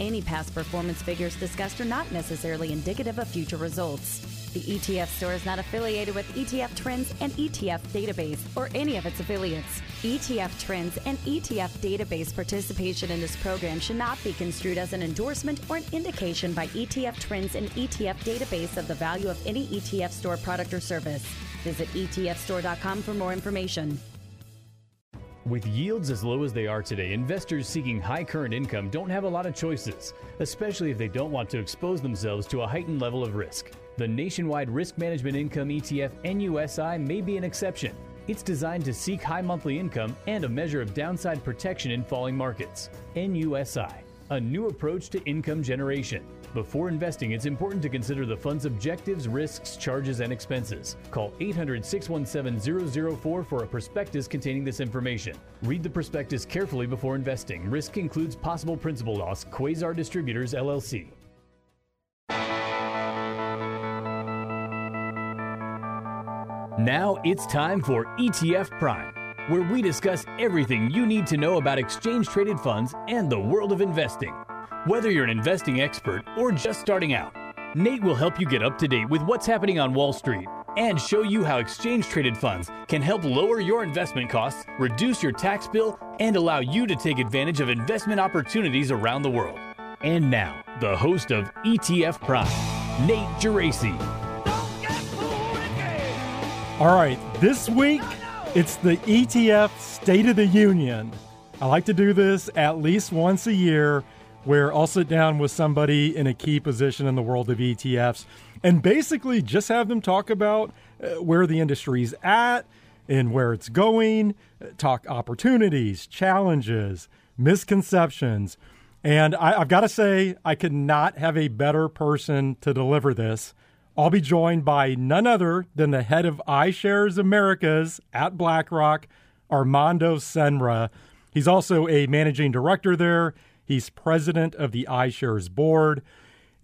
Any past performance figures discussed are not necessarily indicative of future results. The ETF Store is not affiliated with ETF Trends and ETF Database or any of its affiliates. ETF Trends and ETF Database participation in this program should not be construed as an endorsement or an indication by ETF Trends and ETF Database of the value of any ETF Store product or service. Visit ETFStore.com for more information. With yields as low as they are today, investors seeking high current income don't have a lot of choices, especially if they don't want to expose themselves to a heightened level of risk. The Nationwide Risk Management Income ETF NUSI may be an exception. It's designed to seek high monthly income and a measure of downside protection in falling markets. NUSI, a new approach to income generation. Before investing, it's important to consider the fund's objectives, risks, charges, and expenses. Call 800-617-004 for a prospectus containing this information. Read the prospectus carefully before investing. Risk includes possible principal loss. Quasar Distributors, LLC. Now it's time for ETF Prime, where we discuss everything you need to know about exchange-traded funds and the world of investing. Whether you're an investing expert or just starting out, Nate will help you get up to date with what's happening on Wall Street and show you how exchange-traded funds can help lower your investment costs, reduce your tax bill, and allow you to take advantage of investment opportunities around the world. And now, the host of ETF Prime, Nate Geraci. All right, this week, it's the ETF State of the Union. I like to do this at least once a year, where I'll sit down with somebody in a key position in the world of ETFs and basically just have them talk about where the industry's at and where it's going, talk opportunities, challenges, misconceptions. And I've got to say, I could not have a better person to deliver this. I'll be joined by none other than the head of iShares Americas at BlackRock, Armando Senra. He's also a managing director there. He's president of the iShares board,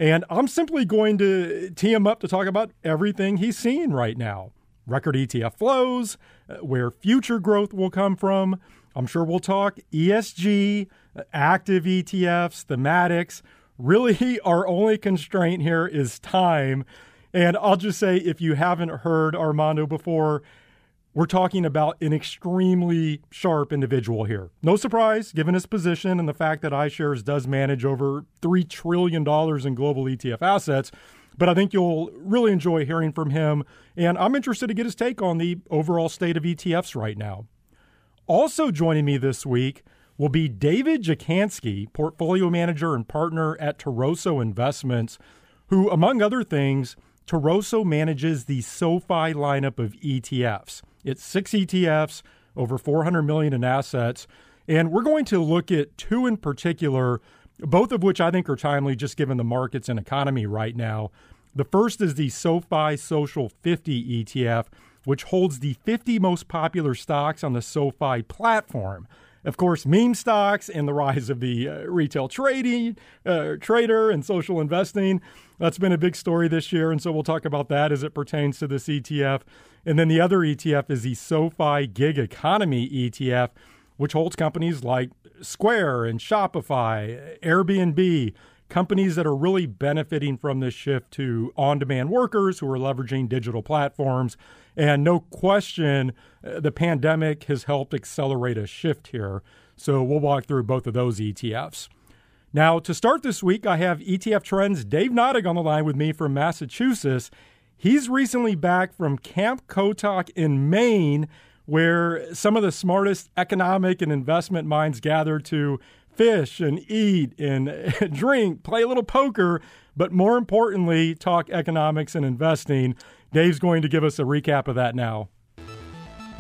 and I'm simply going to tee him up to talk about everything he's seeing right now. Record ETF flows, where future growth will come from. I'm sure we'll talk ESG, active ETFs, thematics. Really, our only constraint here is time. And I'll just say, if you haven't heard Armando before, we're talking about an extremely sharp individual here. No surprise, given his position and the fact that iShares does manage over $3 trillion in global ETF assets. But I think you'll really enjoy hearing from him. And I'm interested to get his take on the overall state of ETFs right now. Also joining me this week will be David Jakansky, portfolio manager and partner at Toroso Investments, who, among other things, Toroso manages the SoFi lineup of ETFs. It's 6 ETFs, over $400 million in assets. And we're going to look at 2 in particular, both of which I think are timely just given the markets and economy right now. The first is the SoFi Social 50 ETF, which holds the 50 most popular stocks on the SoFi platform. Of course, meme stocks and the rise of the retail trading, trader and social investing. That's been a big story this year. And so we'll talk about that as it pertains to this ETF. And then the other ETF is the SoFi Gig Economy ETF, which holds companies like Square and Shopify, Airbnb, companies that are really benefiting from this shift to on-demand workers who are leveraging digital platforms. And no question, the pandemic has helped accelerate a shift here. So we'll walk through both of those ETFs. Now, to start this week, I have ETF Trends' Dave Nadig on the line with me from Massachusetts. He's recently back from Camp Kotok in Maine, where some of the smartest economic and investment minds gather to fish and eat and drink, play a little poker, but more importantly, talk economics and investing. Dave's going to give us a recap of that now.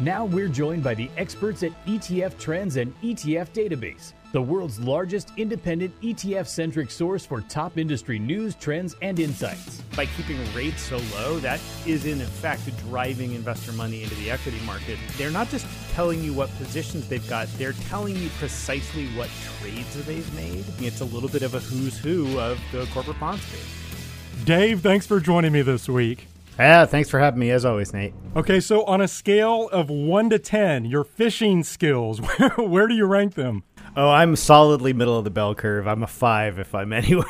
Now we're joined by the experts at ETF Trends and ETF Database, the world's largest independent ETF-centric source for top industry news, trends, and insights. By keeping rates so low, that is in effect driving investor money into the equity market. They're not just telling you what positions they've got, they're telling you precisely what trades they've made. It's a little bit of a who's who of the corporate bond space. Dave, thanks for joining me this week. Yeah, thanks for having me, as always, Nate. Okay, so on a scale of 1 to 10, your fishing skills, where do you rank them? Oh, I'm solidly middle of the bell curve. I'm a 5 if I'm anywhere.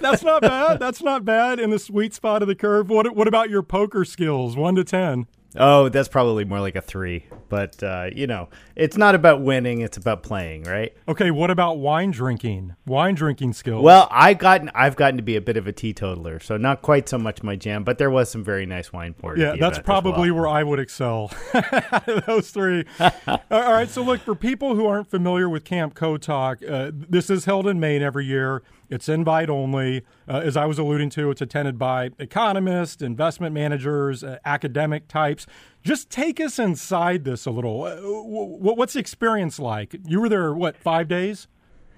That's not bad. That's not bad in the sweet spot of the curve. What about your poker skills, 1 to 10? Oh, that's probably more like a 3. But, you know, it's not about winning. It's about playing, right? Okay, what about wine drinking? Wine drinking skills? Well, I've gotten to be a bit of a teetotaler, so not quite so much my jam, but there was some very nice wine poured. Yeah, that's probably where I would excel. Those three. All right, so look, for people who aren't familiar with Camp Kotok, this is held in Maine every year. It's invite only. As I was alluding to, it's attended by economists, investment managers, academic types. Just take us inside this a little. What's the experience like? You were there, 5 days?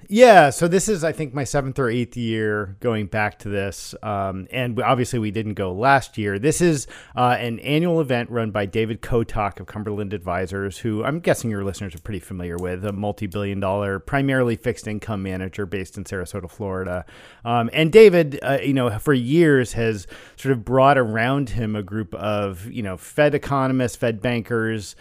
Yeah, so this is, I think, my 7th or 8th year going back to this. And obviously, we didn't go last year. This is an annual event run by David Kotock of Cumberland Advisors, who I'm guessing your listeners are pretty familiar with, a multi-billion-dollar, primarily fixed income manager based in Sarasota, Florida. And David, for years has sort of brought around him a group of, Fed economists, Fed bankers,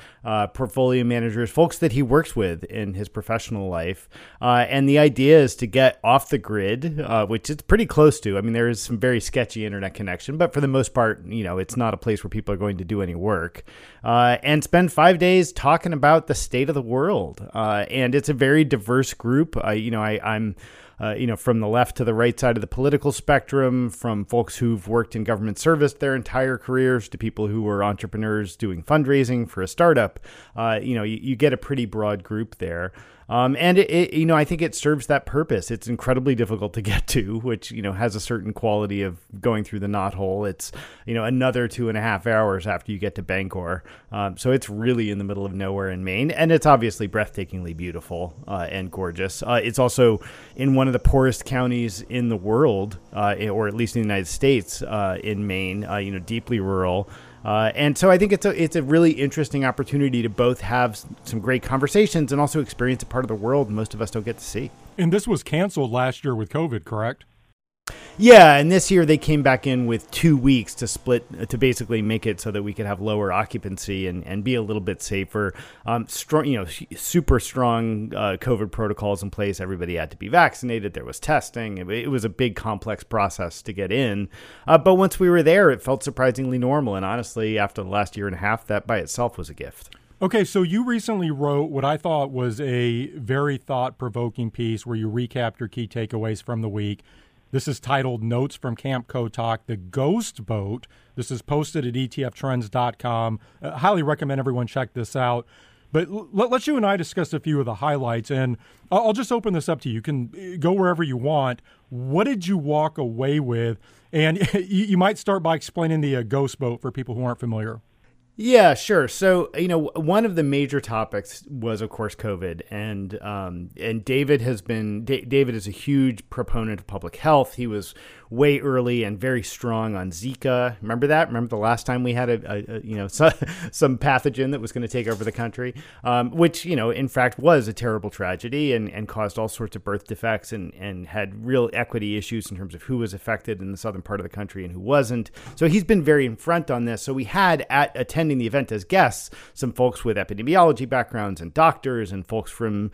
portfolio managers, folks that he works with in his professional life. And the idea is to get off the grid, which it's pretty close to. I mean, there is some very sketchy internet connection, but for the most part, it's not a place where people are going to do any work, and spend 5 days talking about the state of the world. And it's a very diverse group. I'm from the left to the right side of the political spectrum, from folks who've worked in government service their entire careers to people who were entrepreneurs doing fundraising for a startup. You get a pretty broad group there. And it I think it serves that purpose. It's incredibly difficult to get to, which, has a certain quality of going through the knothole. It's, another 2.5 hours after you get to Bangor. So it's really in the middle of nowhere in Maine. And it's obviously breathtakingly beautiful and gorgeous. It's also in one of the poorest counties in the world, or at least in the United States, in Maine, deeply rural. And so I think it's a really interesting opportunity to both have some great conversations and also experience a part of the world most of us don't get to see. And this was canceled last year with COVID, correct? Yeah, and this year they came back in with 2 weeks to split, to basically make it so that we could have lower occupancy and be a little bit safer. Super strong COVID protocols in place. Everybody had to be vaccinated. There was testing. It was a big, complex process to get in. But once we were there, it felt surprisingly normal. And honestly, after the last 1.5 years, that by itself was a gift. Okay, so you recently wrote what I thought was a very thought-provoking piece where you recapped your key takeaways from the week. This is titled Notes from Camp Kotok, The Ghost Boat. This is posted at ETFTrends.com. Highly recommend everyone check this out. But let you and I discuss a few of the highlights, and I'll just open this up to you. You can go wherever you want. What did you walk away with? And you might start by explaining the ghost boat for people who aren't familiar. Yeah, sure. So, one of the major topics was, of course, COVID. And David is a huge proponent of public health. He was way early and very strong on Zika. Remember that? Remember the last time we had some pathogen that was going to take over the country, which, in fact, was a terrible tragedy and caused all sorts of birth defects and had real equity issues in terms of who was affected in the southern part of the country and who wasn't. So he's been very in front on this. So we had at attending the event as guests, some folks with epidemiology backgrounds and doctors and folks from,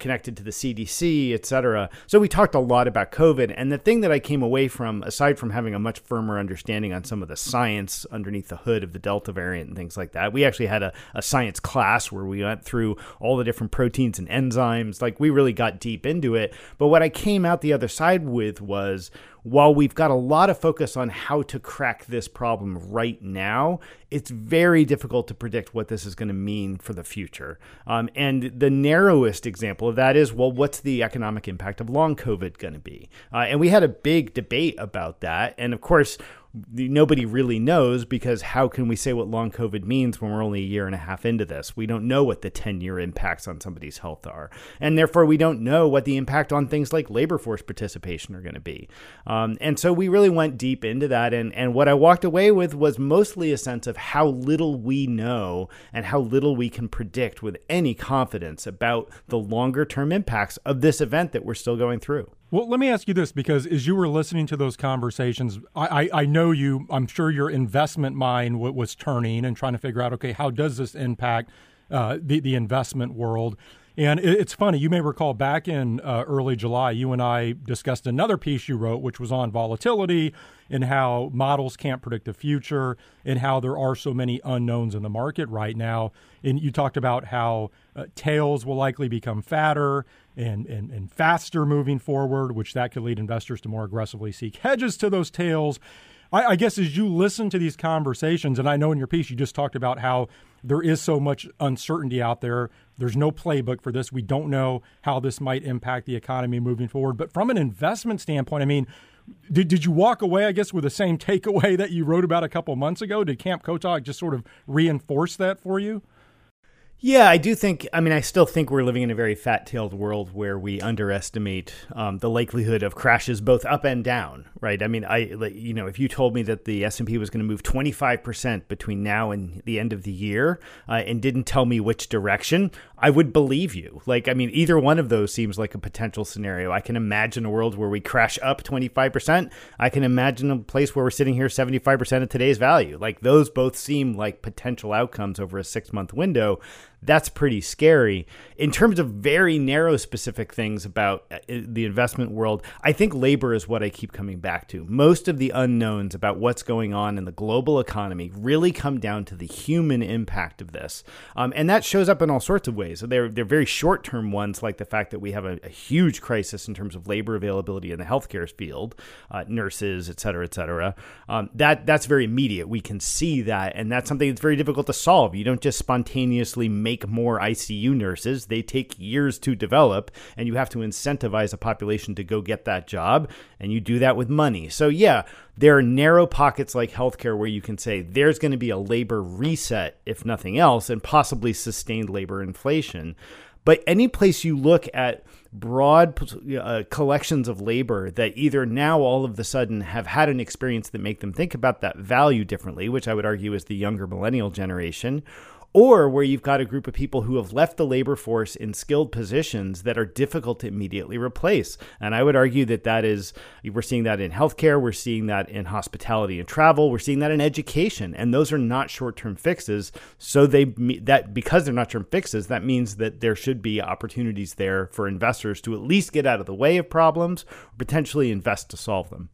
connected to the CDC, et cetera. So we talked a lot about COVID. And the thing that I came away from, aside from having a much firmer understanding on some of the science underneath the hood of the Delta variant and things like that, we actually had a science class where we went through all the different proteins and enzymes. Like, we really got deep into it. But what I came out the other side with was, while we've got a lot of focus on how to crack this problem right now, it's very difficult to predict what this is going to mean for the future. And the narrowest example of that is, what's the economic impact of long COVID going to be? And we had a big debate about that. And of course, nobody really knows, because how can we say what long COVID means when we're only a year and a half into this? We don't know what the 10-year impacts on somebody's health are. And therefore, we don't know what the impact on things like labor force participation are going to be. And so we really went deep into that. And what I walked away with was mostly a sense of how little we know and how little we can predict with any confidence about the longer term impacts of this event that we're still going through. Well, let me ask you this, because as you were listening to those conversations, I know you, I'm sure your investment mind was turning and trying to figure out, okay, how does this impact the investment world? And it's funny, you may recall back in early July, you and I discussed another piece you wrote, which was on volatility and how models can't predict the future and how there are so many unknowns in the market right now. And you talked about how tails will likely become fatter and faster moving forward, which that could lead investors to more aggressively seek hedges to those tails. I guess as you listen to these conversations, and I know in your piece you just talked about how there is so much uncertainty out there. There's no playbook for this. We don't know how this might impact the economy moving forward. But from an investment standpoint, I mean, did you walk away, I guess, with the same takeaway that you wrote about a couple months ago? Did Camp Kotok just sort of reinforce that for you? Yeah, I do think, I mean, I still think we're living in a very fat-tailed world where we underestimate the likelihood of crashes both up and down, right? I mean, if you told me that the S&P was going to move 25% between now and the end of the year and didn't tell me which direction, I would believe you. Like, I mean, either one of those seems like a potential scenario. I can imagine a world where we crash up 25%. I can imagine a place where we're sitting here 75% of today's value. Like, those both seem like potential outcomes over a 6-month window. That's pretty scary. In terms of very narrow specific things about the investment world, I think labor is what I keep coming back to. Most of the unknowns about what's going on in the global economy really come down to the human impact of this. And that shows up in all sorts of ways. So they're very short-term ones, like the fact that we have a huge crisis in terms of labor availability in the healthcare field, nurses, et cetera, et cetera. That's very immediate. We can see that. And that's something that's very difficult to solve. You don't just spontaneously make more ICU nurses. They take years to develop, and you have to incentivize a population to go get that job, and you do that with money. So yeah, there are narrow pockets like healthcare where you can say there's going to be a labor reset, if nothing else, and possibly sustained labor inflation. But any place you look at broad collections of labor that either now all of a sudden have had an experience that make them think about that value differently, which I would argue is the younger millennial generation, or where you've got a group of people who have left the labor force in skilled positions that are difficult to immediately replace. And I would argue that we're seeing that in healthcare, we're seeing that in hospitality and travel, we're seeing that in education. And those are not short-term fixes. So because they're not short-term fixes, that means that there should be opportunities there for investors to at least get out of the way of problems, or potentially invest to solve them.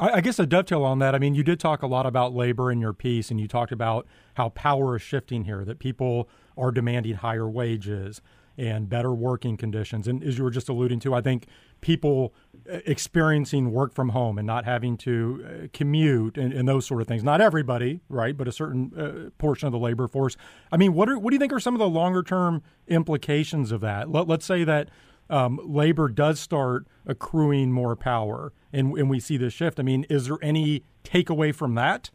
I guess a dovetail on that, I mean, you did talk a lot about labor in your piece, and you talked about how power is shifting here, that people are demanding higher wages and better working conditions. And as you were just alluding to, I think people experiencing work from home and not having to commute and those sort of things. Not everybody, right, but a certain portion of the labor force. I mean, what do you think are some of the longer-term implications of that? Let's say that labor does start accruing more power, and we see this shift. I mean, is there any takeaway from that?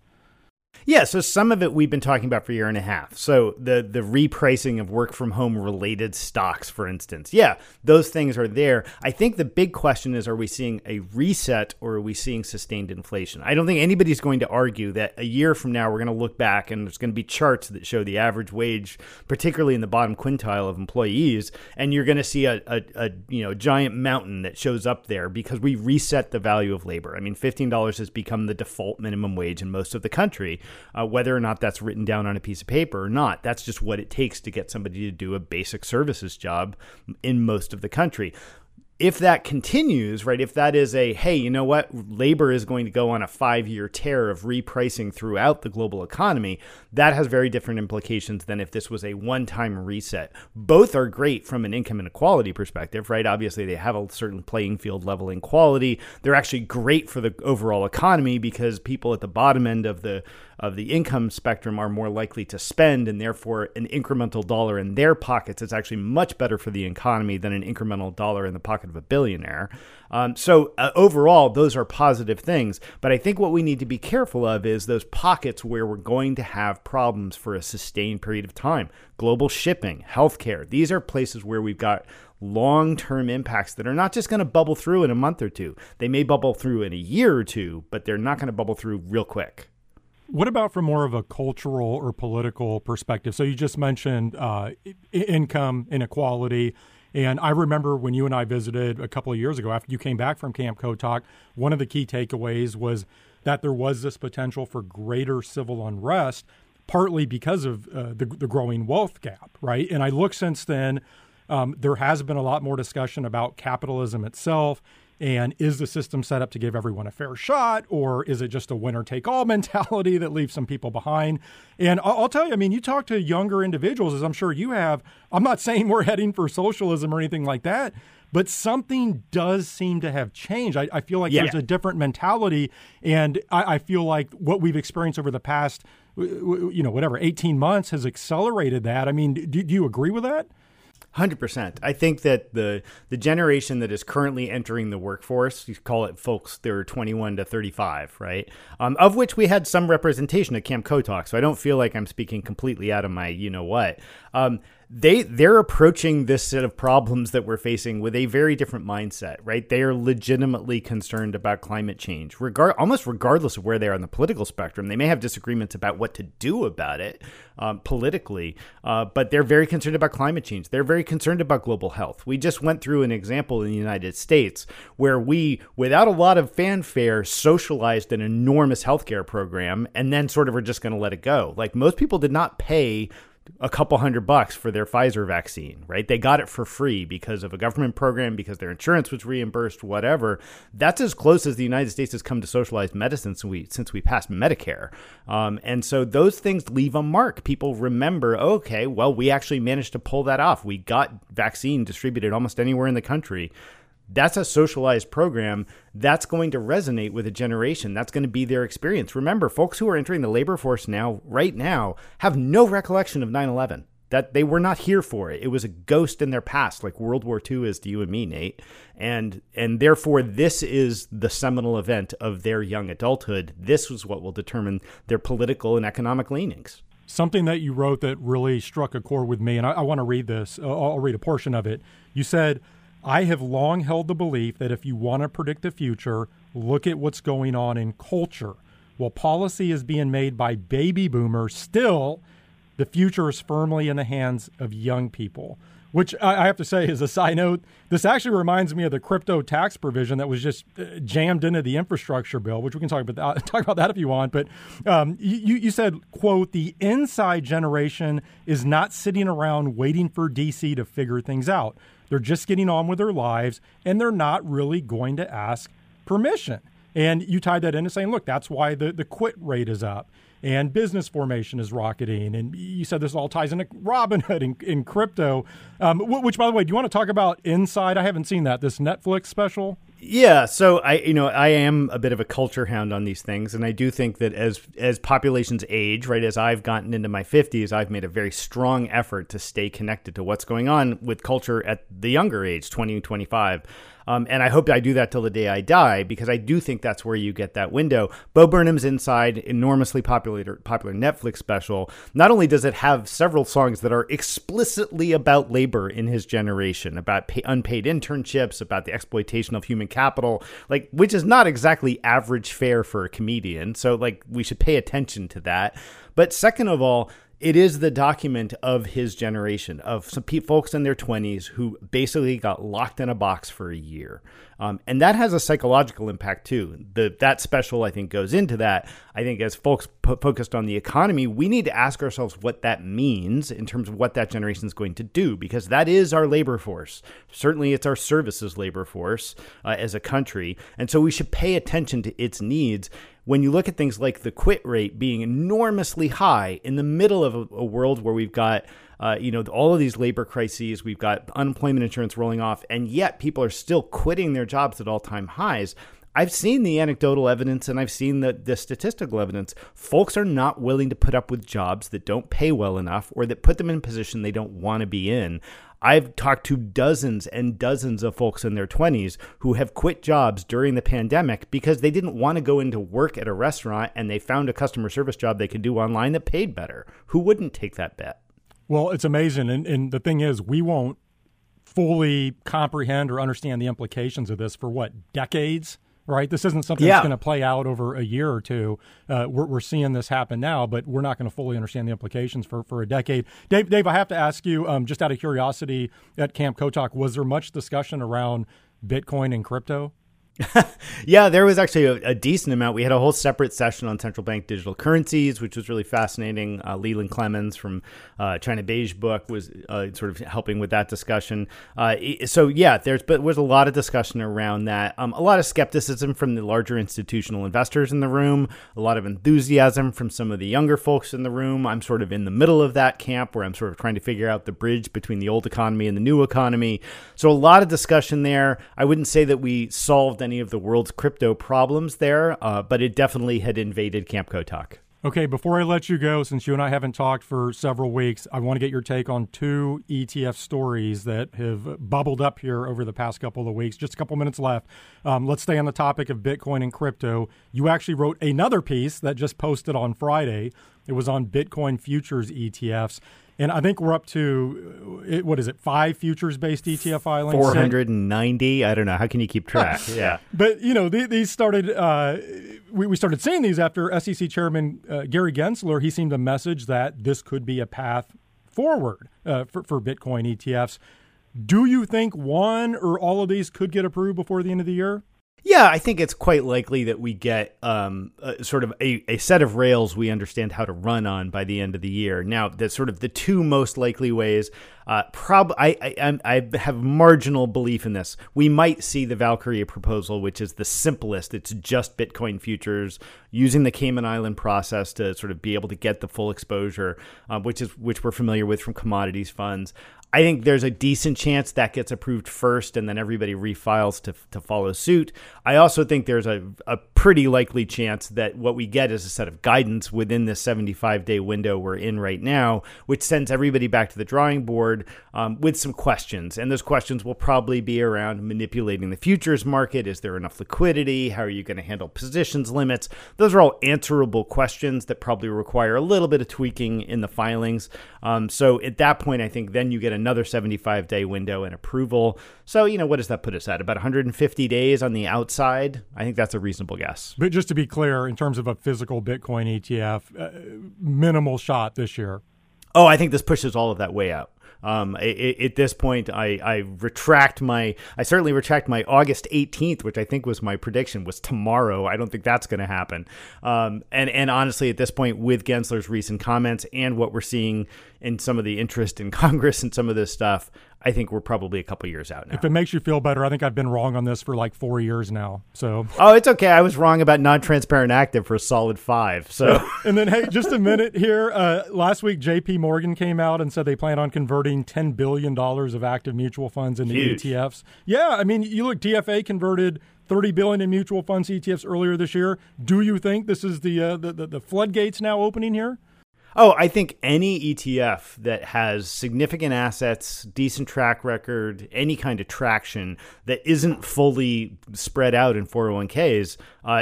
Yeah, so some of it we've been talking about for a year and a half. So the repricing of work from home related stocks, for instance. Yeah, those things are there. I think the big question is, are we seeing a reset or are we seeing sustained inflation? I don't think anybody's going to argue that a year from now, we're going to look back and there's going to be charts that show the average wage, particularly in the bottom quintile of employees. And you're going to see a giant mountain that shows up there because we reset the value of labor. I mean, $15 has become the default minimum wage in most of the country. Whether or not that's written down on a piece of paper or not, that's just what it takes to get somebody to do a basic services job in most of the country. If that continues, right, if that is a, hey, you know what, labor is going to go on a 5-year tear of repricing throughout the global economy, that has very different implications than if this was a one-time reset. Both are great from an income inequality perspective, right? Obviously, they have a certain playing field level in quality. They're actually great for the overall economy because people at the bottom end of the of the income spectrum are more likely to spend, and therefore an incremental dollar in their pockets is actually much better for the economy than an incremental dollar in the pocket of a billionaire. So overall, those are positive things. But I think what we need to be careful of is those pockets where we're going to have problems for a sustained period of time. Global shipping, healthcare. These are places where we've got long-term impacts that are not just going to bubble through in a month or two. They may bubble through in a year or two, but they're not going to bubble through real quick. What about from more of a cultural or political perspective? So you just mentioned income inequality. And I remember when you and I visited a couple of years ago after you came back from Camp Kotok, one of the key takeaways was that there was this potential for greater civil unrest, partly because of the growing wealth gap, right? And I look since then, there has been a lot more discussion about capitalism itself. And is the system set up to give everyone a fair shot, or is it just a winner-take-all mentality that leaves some people behind? And I'll tell you, I mean, you talk to younger individuals, as I'm sure you have. I'm not saying we're heading for socialism or anything like that, but something does seem to have changed. I feel like there's a different mentality, and I feel like what we've experienced over the past, 18 months has accelerated that. I mean, do you agree with that? 100%. I think that the generation that is currently entering the workforce, you call it folks, they're 21 to 35, right? Of which we had some representation at Camp Kotok, so I don't feel like I'm speaking completely out of my you-know-what. They're approaching this set of problems that we're facing with a very different mindset, right? They are legitimately concerned about climate change, almost regardless of where they are on the political spectrum. They may have disagreements about what to do about it politically, but they're very concerned about climate change. They're very concerned about global health. We just went through an example in the United States where we, without a lot of fanfare, socialized an enormous healthcare program and then sort of were just going to let it go. Like, most people did not pay a couple $100 for their Pfizer vaccine, right? They got it for free because of a government program, because their insurance was reimbursed, whatever. That's as close as the United States has come to socialized medicine since we passed Medicare. And so those things leave a mark. People remember, okay, well, we actually managed to pull that off. We got vaccine distributed almost anywhere in the country. That's a socialized program. That's going to resonate with a generation. That's going to be their experience. Remember, folks who are entering the labor force now, right now, have no recollection of 9/11. That they were not here for it. It was a ghost in their past, like World War II is to you and me, Nate. And therefore, this is the seminal event of their young adulthood. This was what will determine their political and economic leanings. Something that you wrote that really struck a chord with me, and I want to read this. I'll read a portion of it. You said, "I have long held the belief that if you want to predict the future, look at what's going on in culture. While policy is being made by baby boomers, still, the future is firmly in the hands of young people," which I have to say is a side note. This actually reminds me of the crypto tax provision that was just jammed into the infrastructure bill, which we can talk about that if you want. But you said, quote, "The inside generation is not sitting around waiting for DC to figure things out. They're just getting on with their lives, and they're not really going to ask permission." And you tied that into saying, look, that's why the quit rate is up and business formation is rocketing. And you said this all ties into Robinhood in crypto, which, by the way, do you want to talk about Inside? I haven't seen that, this Netflix special. Yeah. So I am a bit of a culture hound on these things. And I do think that as populations age, right, as I've gotten into my 50s, I've made a very strong effort to stay connected to what's going on with culture at the younger age, 20 and 25. And I hope I do that till the day I die, because I do think that's where you get that window. Bo Burnham's Inside, enormously popular Netflix special. Not only does it have several songs that are explicitly about labor in his generation, about unpaid internships, about the exploitation of human capital, like, which is not exactly average fare for a comedian. So, like, we should pay attention to that. But second of all, it is the document of his generation, of some folks in their 20s who basically got locked in a box for a year. And that has a psychological impact, too. That special, I think, goes into that. I think as folks focused on the economy, we need to ask ourselves what that means in terms of what that generation is going to do, because that is our labor force. Certainly, it's our services labor force as a country. And so we should pay attention to its needs. When you look at things like the quit rate being enormously high in the middle of a world where we've got all of these labor crises, we've got unemployment insurance rolling off, and yet people are still quitting their jobs at all-time highs. I've seen the anecdotal evidence and I've seen the statistical evidence. Folks are not willing to put up with jobs that don't pay well enough or that put them in a position they don't want to be in. I've talked to dozens and dozens of folks in their 20s who have quit jobs during the pandemic because they didn't want to go into work at a restaurant and they found a customer service job they could do online that paid better. Who wouldn't take that bet? Well, it's amazing. And the thing is, we won't fully comprehend or understand the implications of this for, what, decades? Right? This isn't something that's going to play out over a year or two. We're seeing this happen now, but we're not going to fully understand the implications for a decade. Dave, I have to ask you, just out of curiosity, at Camp Kotok, was there much discussion around Bitcoin and crypto? Yeah, there was actually a decent amount. We had a whole separate session on central bank digital currencies, which was really fascinating. Leland Clemens from China Beige Book was sort of helping with that discussion. There was a lot of discussion around that. A lot of skepticism from the larger institutional investors in the room, a lot of enthusiasm from some of the younger folks in the room. I'm sort of in the middle of that camp where I'm sort of trying to figure out the bridge between the old economy and the new economy. So a lot of discussion there. I wouldn't say that we solved any of the world's crypto problems there, but it definitely had invaded Camp Kotok. Okay, before I let you go, since you and I haven't talked for several weeks, I want to get your take on two ETF stories that have bubbled up here over the past couple of weeks. Just a couple minutes left. Let's stay on the topic of Bitcoin and crypto. You actually wrote another piece that just posted on Friday. It was on Bitcoin futures ETFs. And I think we're up to, what is it, 5 futures-based ETF filings? 490. I don't know. How can you keep track? Yeah. But, you know, these started, we started seeing these after SEC Chairman Gary Gensler. He seemed to message that this could be a path forward for Bitcoin ETFs. Do you think one or all of these could get approved before the end of the year? Yeah, I think it's quite likely that we get sort of a set of rails we understand how to run on by the end of the year. Now, that's sort of the two most likely ways. I have marginal belief in this. We might see the Valkyrie proposal, which is the simplest. It's just Bitcoin futures using the Cayman Island process to sort of be able to get the full exposure, which we're familiar with from commodities funds. I think there's a decent chance that gets approved first and then everybody refiles to follow suit. I also think there's a pretty likely chance that what we get is a set of guidance within this 75-day window we're in right now, which sends everybody back to the drawing board with some questions. And those questions will probably be around manipulating the futures market. Is there enough liquidity? How are you going to handle positions limits? Those are all answerable questions that probably require a little bit of tweaking in the filings. So at that point, I think then you get another 75-day window and approval. So, you know, what does that put us at? About 150 days on the outside? I think that's a reasonable guess. But just to be clear, in terms of a physical Bitcoin ETF, minimal shot this year. Oh, I think this pushes all of that way out. At this point, I certainly retract my August 18th, which I think was my prediction, was tomorrow. I don't think that's going to happen. And honestly, at this point, with Gensler's recent comments and what we're seeing in some of the interest in Congress and some of this stuff, I think we're probably a couple years out now. If it makes you feel better, I think I've been wrong on this for like 4 years now. So oh, it's okay. I was wrong about non-transparent active for a solid 5. So and then, hey, just a minute here. Last week, J.P. Morgan came out and said they plan on converting $10 billion of active mutual funds into ETFs. Yeah, I mean, you look, DFA converted $30 billion in mutual funds ETFs earlier this year. Do you think this is the floodgates now opening here? Oh, I think any ETF that has significant assets, decent track record, any kind of traction that isn't fully spread out in 401ks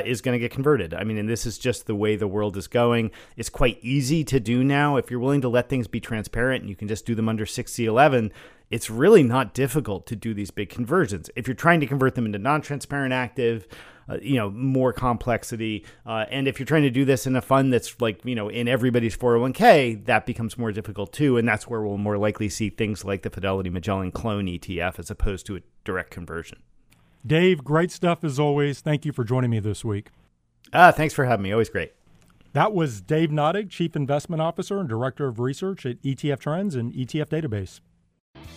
is going to get converted. I mean, and this is just the way the world is going. It's quite easy to do now. If you're willing to let things be transparent and you can just do them under 6c11, it's really not difficult to do these big conversions. If you're trying to convert them into non-transparent active, more complexity. And if you're trying to do this in a fund that's like, in everybody's 401k, that becomes more difficult too. And that's where we'll more likely see things like the Fidelity Magellan Clone ETF as opposed to a direct conversion. Dave, great stuff as always. Thank you for joining me this week. Thanks for having me. Always great. That was Dave Nadig, Chief Investment Officer and Director of Research at ETF Trends and ETF Database.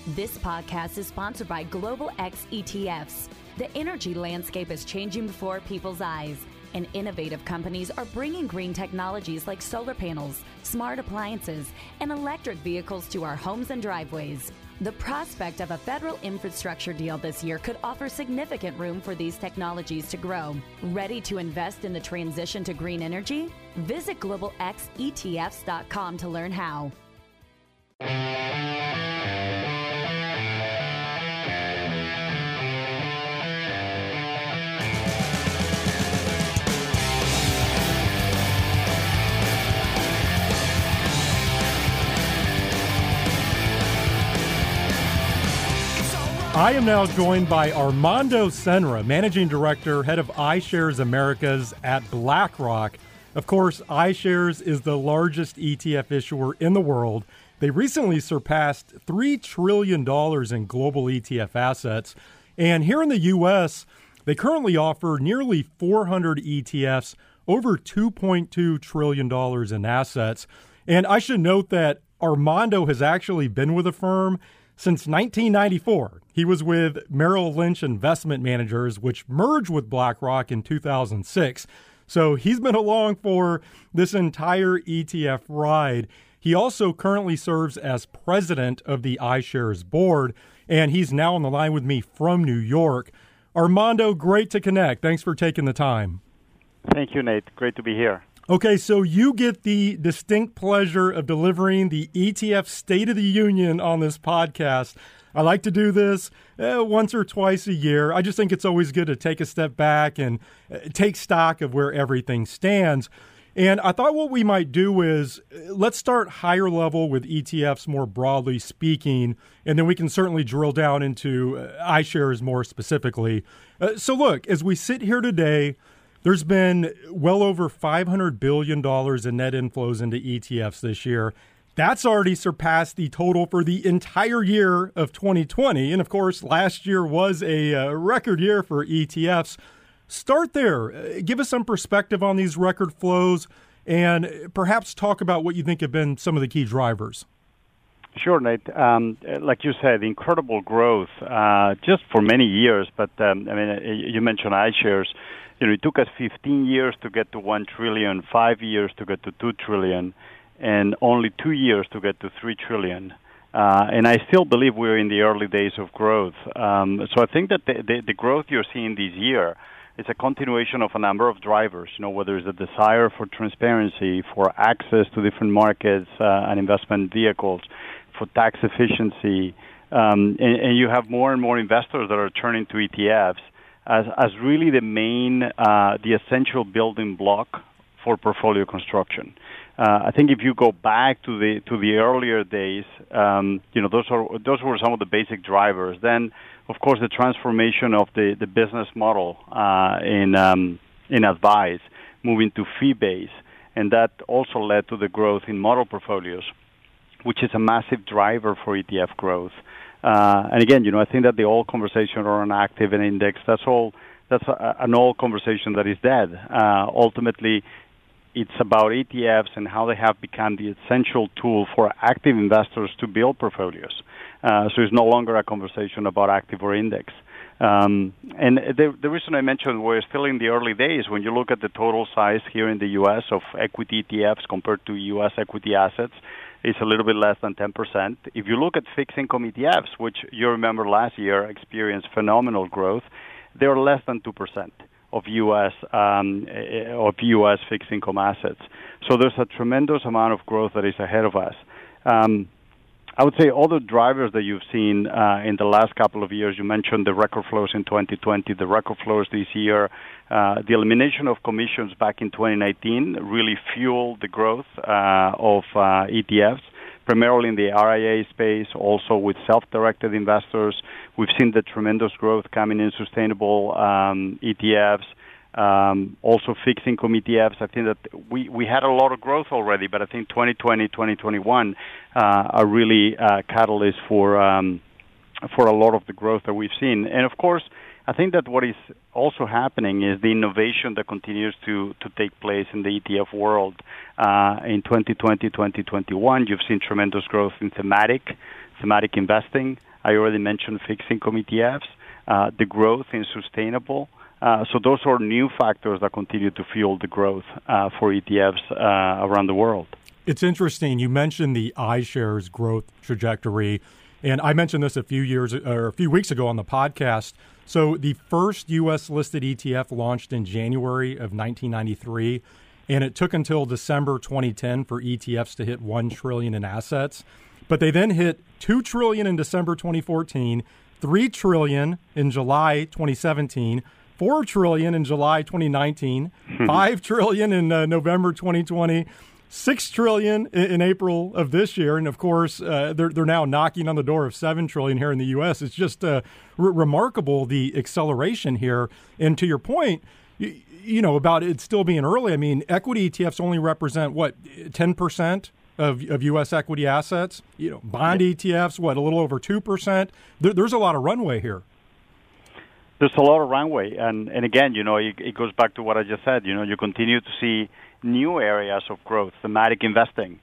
This podcast is sponsored by Global X ETFs. The energy landscape is changing before people's eyes, and innovative companies are bringing green technologies like solar panels, smart appliances, and electric vehicles to our homes and driveways. The prospect of a federal infrastructure deal this year could offer significant room for these technologies to grow. Ready to invest in the transition to green energy? Visit GlobalXETFs.com to learn how. I am now joined by Armando Senra, Managing Director, Head of iShares Americas at BlackRock. Of course, iShares is the largest ETF issuer in the world. They recently surpassed $3 trillion in global ETF assets. And here in the U.S., they currently offer nearly 400 ETFs, over $2.2 trillion in assets. And I should note that Armando has actually been with the firm since 1994. He was with Merrill Lynch Investment Managers, which merged with BlackRock in 2006. So he's been along for this entire ETF ride. He also currently serves as president of the iShares board, and he's now on the line with me from New York. Armando, great to connect. Thanks for taking the time. Thank you, Nate. Great to be here. Okay, so you get the distinct pleasure of delivering the ETF State of the Union on this podcast. I like to do this once or twice a year. I just think it's always good to take a step back and take stock of where everything stands. And I thought what we might do is let's start higher level with ETFs more broadly speaking, and then we can certainly drill down into iShares more specifically. So look, as we sit here today, there's been well over $500 billion in net inflows into ETFs this year. That's already surpassed the total for the entire year of 2020. And of course, last year was a record year for ETFs. Start there. Give us some perspective on these record flows and perhaps talk about what you think have been some of the key drivers. Sure, Nate. Like you said, incredible growth just for many years. But I mean, you mentioned iShares. You know, it took us 15 years to get to 1 trillion, 5 years to get to 2 trillion, and only 2 years to get to 3 trillion. And I still believe we're in the early days of growth. So I think that the growth you're seeing this year is a continuation of a number of drivers, you know, whether it's a desire for transparency, for access to different markets and investment vehicles, for tax efficiency. And you have more and more investors that are turning to ETFs as really the main, the essential building block for portfolio construction. I think if you go back to the earlier days, you know, those were some of the basic drivers. Then, of course, the transformation of the business model in advice, moving to fee-based, and that also led to the growth in model portfolios, which is a massive driver for ETF growth. And again, you know, I think that the old conversation around active and index, that's an old conversation that is dead. Ultimately, it's about ETFs and how they have become the essential tool for active investors to build portfolios. So it's no longer a conversation about active or index. And the reason I mentioned we're still in the early days, when you look at the total size here in the U.S. of equity ETFs compared to U.S. equity assets, it's a little bit less than 10%. If you look at fixed income ETFs, which you remember last year experienced phenomenal growth, they're less than 2%. Of U.S. fixed income assets. So there's a tremendous amount of growth that is ahead of us. I would say other drivers that you've seen in the last couple of years, you mentioned the record flows in 2020, the record flows this year. The elimination of commissions back in 2019 really fueled the growth of ETFs, primarily in the RIA space, also with self-directed investors. We've seen the tremendous growth coming in sustainable ETFs, also fixed income ETFs. I think that we had a lot of growth already, but I think 2020, 2021 are really catalysts for a lot of the growth that we've seen. And of course, I think that what is also happening is the innovation that continues to take place in the ETF world. In 2020, 2021, you've seen tremendous growth in thematic investing. I already mentioned fixed income ETFs, the growth in sustainable. So those are new factors that continue to fuel the growth for ETFs around the world. It's interesting. You mentioned the iShares growth trajectory. And I mentioned this a few weeks ago on the podcast. So the first U.S. listed ETF launched in January of 1993, and it took until December 2010 for ETFs to hit $1 trillion in assets. But they then hit $2 trillion in December 2014, $3 trillion in July 2017, $4 trillion in July 2019, $5 trillion in November 2020, $6 trillion in April of this year. And, of course, they're now knocking on the door of $7 trillion here in the U.S. It's just remarkable, the acceleration here. And to your point, you know, about it still being early, I mean, equity ETFs only represent, 10%? Of U.S. equity assets, you know, bond ETFs, a little over 2%. There's a lot of runway here. There's a lot of runway. And again, you know, it goes back to what I just said. You know, you continue to see new areas of growth, thematic investing,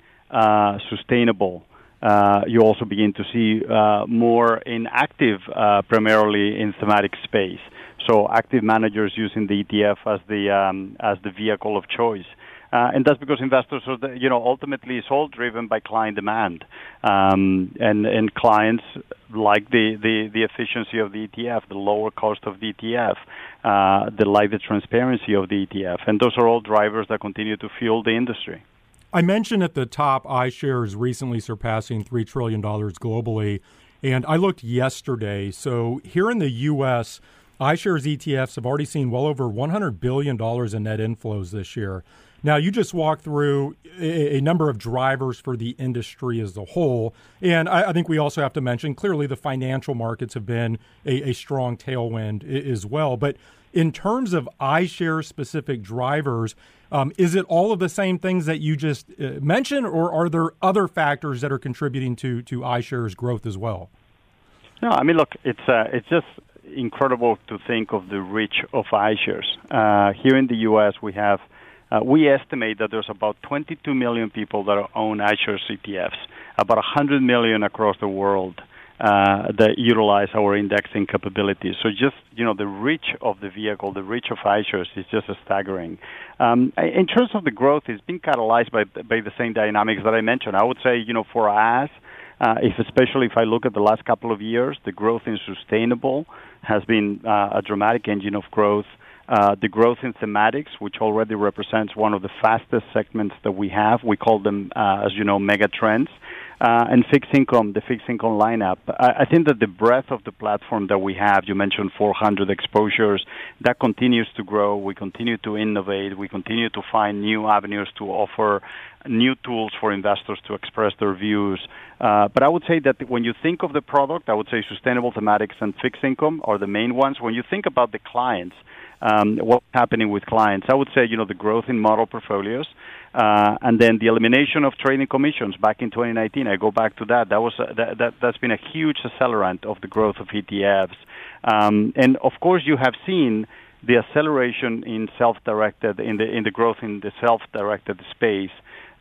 sustainable. You also begin to see more in active, primarily in thematic space. So active managers using the ETF as the vehicle of choice. And that's because investors are, you know, ultimately it's all driven by client demand. And clients like the efficiency of the ETF, the lower cost of the ETF, they like the transparency of the ETF. And those are all drivers that continue to fuel the industry. I mentioned at the top, iShares recently surpassing $3 trillion globally. And I looked yesterday. So here in the U.S., iShares ETFs have already seen well over $100 billion in net inflows this year. Now, you just walked through a number of drivers for the industry as a whole, and I think we also have to mention, clearly, the financial markets have been a strong tailwind as well. But in terms of iShares-specific drivers, is it all of the same things that you just mentioned, or are there other factors that are contributing to iShares growth as well? No, I mean, look, it's just incredible to think of the reach of iShares. Here in the U.S., we estimate that there's about 22 million people that own iShares ETFs, about 100 million across the world that utilize our indexing capabilities. So just, you know, the reach of the vehicle, the reach of iShares is just staggering. In terms of the growth, it's been catalyzed by the same dynamics that I mentioned. I would say, you know, for us, especially if I look at the last couple of years, the growth in sustainable has been a dramatic engine of growth. The growth in thematics, which already represents one of the fastest segments that we have. We call them, as you know, mega trends. And fixed income, the fixed income lineup. I think that the breadth of the platform that we have, you mentioned 400 exposures, that continues to grow. We continue to innovate. We continue to find new avenues to offer new tools for investors to express their views. But I would say that when you think of the product, I would say sustainable thematics and fixed income are the main ones. When you think about the clients, what's happening with clients, I would say, you know, the growth in model portfolios, and then the elimination of trading commissions back in 2019. I go back to that. That's been a huge accelerant of the growth of ETFs. And of course, you have seen the acceleration in self-directed in the growth in the self-directed space.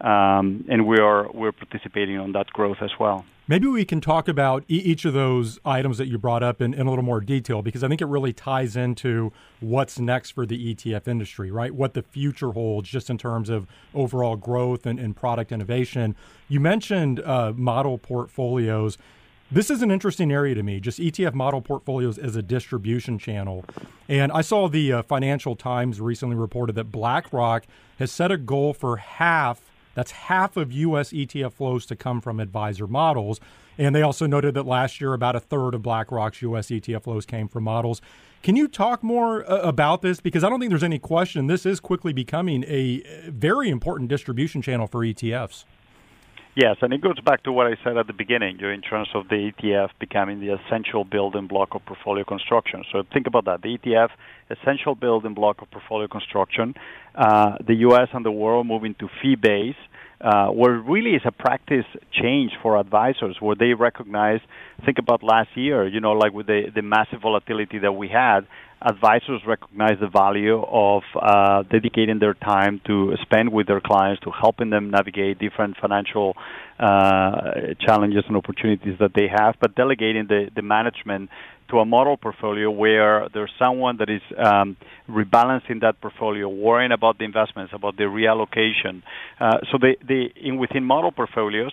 And we're participating on that growth as well. Maybe we can talk about each of those items that you brought up in a little more detail, because I think it really ties into what's next for the ETF industry, right? What the future holds just in terms of overall growth and product innovation. You mentioned model portfolios. This is an interesting area to me, just ETF model portfolios as a distribution channel. And I saw the Financial Times recently reported that BlackRock has set a goal for half of U.S. ETF flows to come from advisor models. And they also noted that last year, about a third of BlackRock's U.S. ETF flows came from models. Can you talk more about this? Because I don't think there's any question this is quickly becoming a very important distribution channel for ETFs. Yes, and it goes back to what I said at the beginning, in terms of the ETF becoming the essential building block of portfolio construction. So think about that. The ETF, essential building block of portfolio construction. The U.S. and the world moving to fee-based, where really is a practice change for advisors, where they recognize, think about last year, like with the massive volatility that we had, advisors recognize the value of dedicating their time to spend with their clients, to helping them navigate different financial challenges and opportunities that they have, but delegating the management to a model portfolio where there's someone that is rebalancing that portfolio, worrying about the investments, about the reallocation. So within model portfolios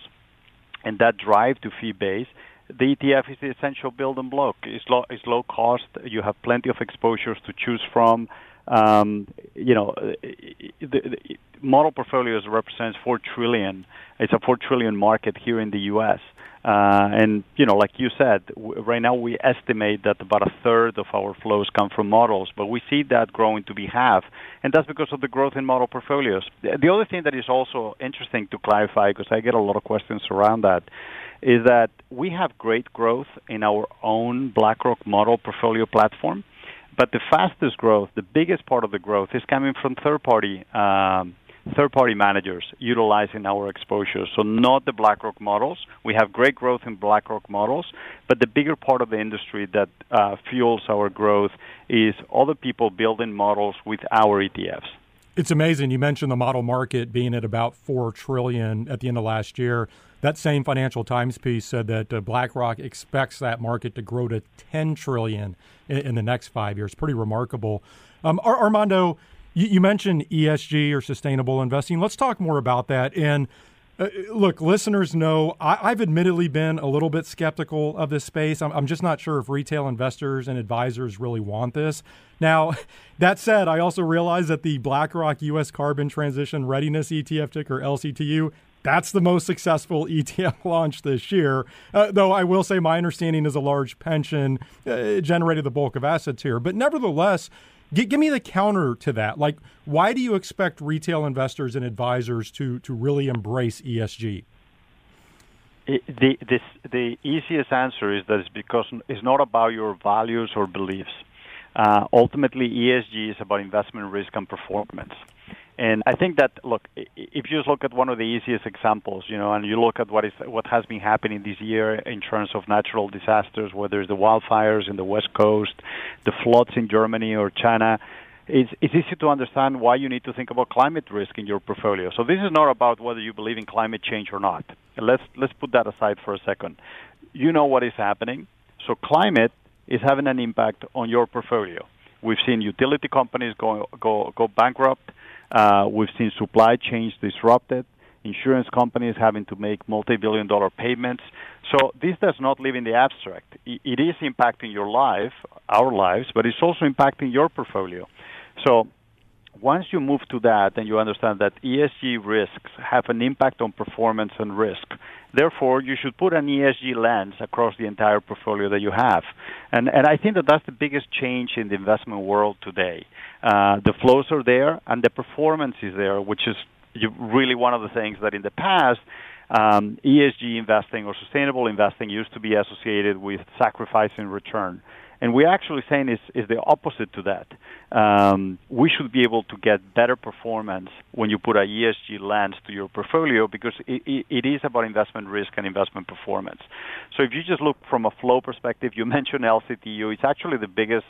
and that drive to fee-based, The ETF is the essential building block. It's low cost. You have plenty of exposures to choose from. The model portfolios represents $4 trillion. It's a $4 trillion market here in the U.S. And like you said, right now we estimate that about a third of our flows come from models, but we see that growing to be half, and that's because of the growth in model portfolios. The other thing that is also interesting to clarify, because I get a lot of questions around that, is that we have great growth in our own BlackRock model portfolio platform. But the fastest growth, the biggest part of the growth, is coming from third-party managers utilizing our exposure. So not the BlackRock models. We have great growth in BlackRock models, but the bigger part of the industry that fuels our growth is other people building models with our ETFs. It's amazing. You mentioned the model market being at about $4 trillion at the end of last year. That same Financial Times piece said that BlackRock expects that market to grow to $10 trillion in the next 5 years. Pretty remarkable. Armando, you mentioned ESG or sustainable investing. Let's talk more about that. And look, listeners know I've admittedly been a little bit skeptical of this space. I'm just not sure if retail investors and advisors really want this. Now, that said, I also realize that the BlackRock U.S. Carbon Transition Readiness ETF, ticker LCTU, that's the most successful ETF launch this year, though I will say my understanding is a large pension generated the bulk of assets here. But nevertheless, give me the counter to that. Like, why do you expect retail investors and advisors to really embrace ESG? The easiest answer is that it's because it's not about your values or beliefs. Ultimately, ESG is about investment risk and performance. And I think that, look, if you just look at one of the easiest examples, and you look at what has been happening this year in terms of natural disasters, whether it's the wildfires in the West Coast, the floods in Germany or China, it's easy to understand why you need to think about climate risk in your portfolio. So this is not about whether you believe in climate change or not. Let's put that aside for a second. You know what is happening. So climate is having an impact on your portfolio. We've seen utility companies go bankrupt. We've seen supply chains disrupted, insurance companies having to make multi-billion-dollar payments. So this does not live in the abstract. It is impacting your life, our lives, but it's also impacting your portfolio. So once you move to that and you understand that ESG risks have an impact on performance and risk, therefore you should put an ESG lens across the entire portfolio that you have. And I think that that's the biggest change in the investment world today. The flows are there and the performance is there, which is really one of the things that in the past, ESG investing or sustainable investing used to be associated with sacrificing return. And we're actually saying is the opposite to that. We should be able to get better performance when you put an ESG lens to your portfolio because it is about investment risk and investment performance. So if you just look from a flow perspective, you mentioned LCTU. It's actually the biggest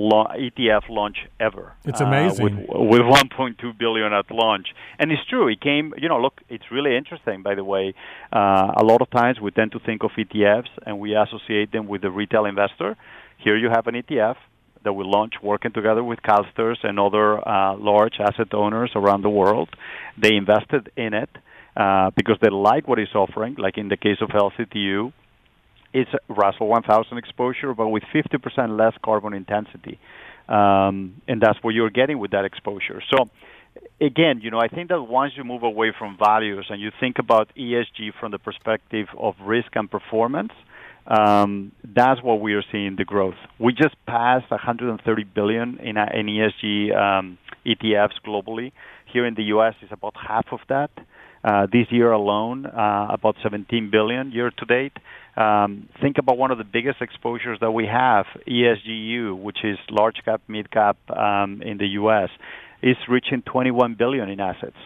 ETF launch ever. It's amazing. With 1.2 billion at launch. And it's true. It came, look, it's really interesting, by the way. A lot of times we tend to think of ETFs and we associate them with the retail investor. Here you have an ETF that we launched working together with CalSTRS and other large asset owners around the world. They invested in it because they like what it's offering, like in the case of LCTU. It's Russell 1000 exposure, but with 50% less carbon intensity. And that's what you're getting with that exposure. So, again, I think that once you move away from values and you think about ESG from the perspective of risk and performance, that's what we are seeing the growth. We just passed $130 billion in ESG ETFs globally. Here in the U.S., it's about half of that. This year alone, about $17 billion year to date. Think about one of the biggest exposures that we have, ESGU, which is large cap, mid cap in the U.S., is reaching $21 billion in assets.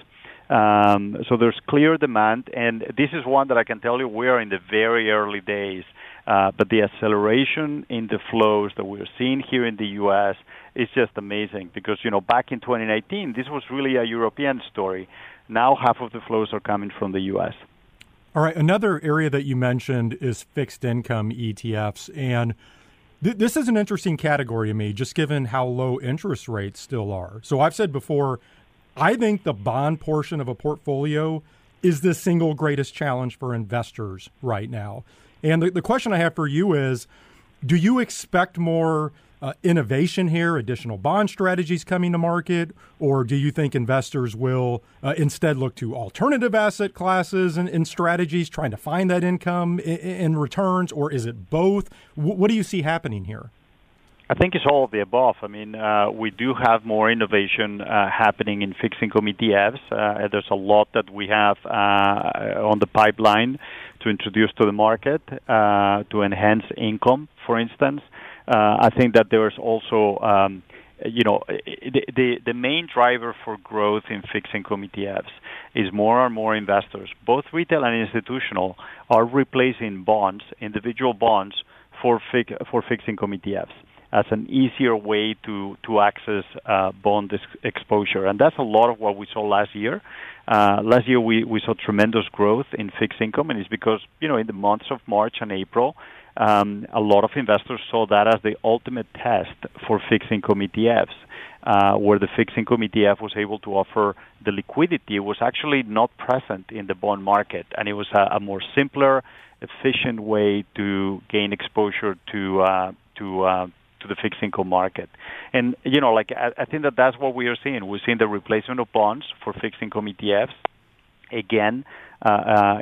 So there's clear demand, and this is one that I can tell you we're in the very early days. But the acceleration in the flows that we're seeing here in the U.S. is just amazing because, back in 2019, this was really a European story. Now half of the flows are coming from the U.S. All right. Another area that you mentioned is fixed income ETFs. And this is an interesting category to me, just given how low interest rates still are. So I've said before, I think the bond portion of a portfolio is the single greatest challenge for investors right now. And the question I have for you is, do you expect more innovation here, additional bond strategies coming to market, or do you think investors will instead look to alternative asset classes and strategies, trying to find that income in returns, or is it both? What do you see happening here? I think it's all of the above. I mean, we do have more innovation happening in fixed income ETFs. There's a lot that we have on the pipeline to introduce to the market to enhance income, for instance. I think that there is also, the main driver for growth in fixed income ETFs is more and more investors, both retail and institutional, are replacing bonds, individual bonds, for fixed income ETFs, as an easier way to access bond exposure. And that's a lot of what we saw last year. Last year, we saw tremendous growth in fixed income, and it's because, in the months of March and April, a lot of investors saw that as the ultimate test for fixed income ETFs, where the fixed income ETF was able to offer the liquidity was actually not present in the bond market, and it was a more simpler, efficient way to gain exposure to the fixed income market. And, I think that's what we are seeing. We're seeing the replacement of bonds for fixed income ETFs, again,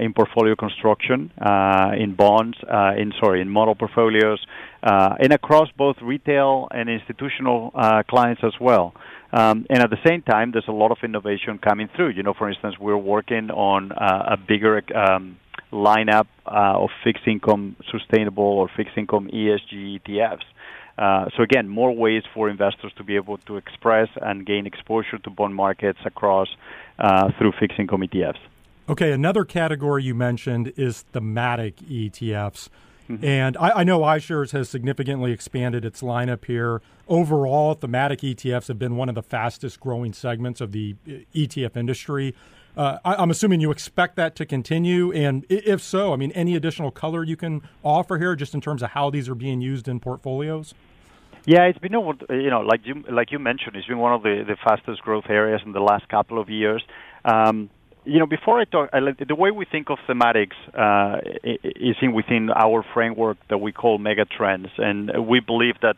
in portfolio construction, in bonds, in model portfolios, and across both retail and institutional clients as well. And at the same time, there's a lot of innovation coming through. For instance, we're working on a bigger lineup of fixed income sustainable or fixed income ESG ETFs. So again, more ways for investors to be able to express and gain exposure to bond markets across through fixed income ETFs. Okay, another category you mentioned is thematic ETFs. Mm-hmm. And I know iShares has significantly expanded its lineup here. Overall, thematic ETFs have been one of the fastest growing segments of the ETF industry. I'm assuming you expect that to continue, and if so, I mean, any additional color you can offer here just in terms of how these are being used in portfolios? Yeah, it's been, like you mentioned, it's been one of the fastest growth areas in the last couple of years. Before I talk, the way we think of thematics is within our framework that we call megatrends, and we believe that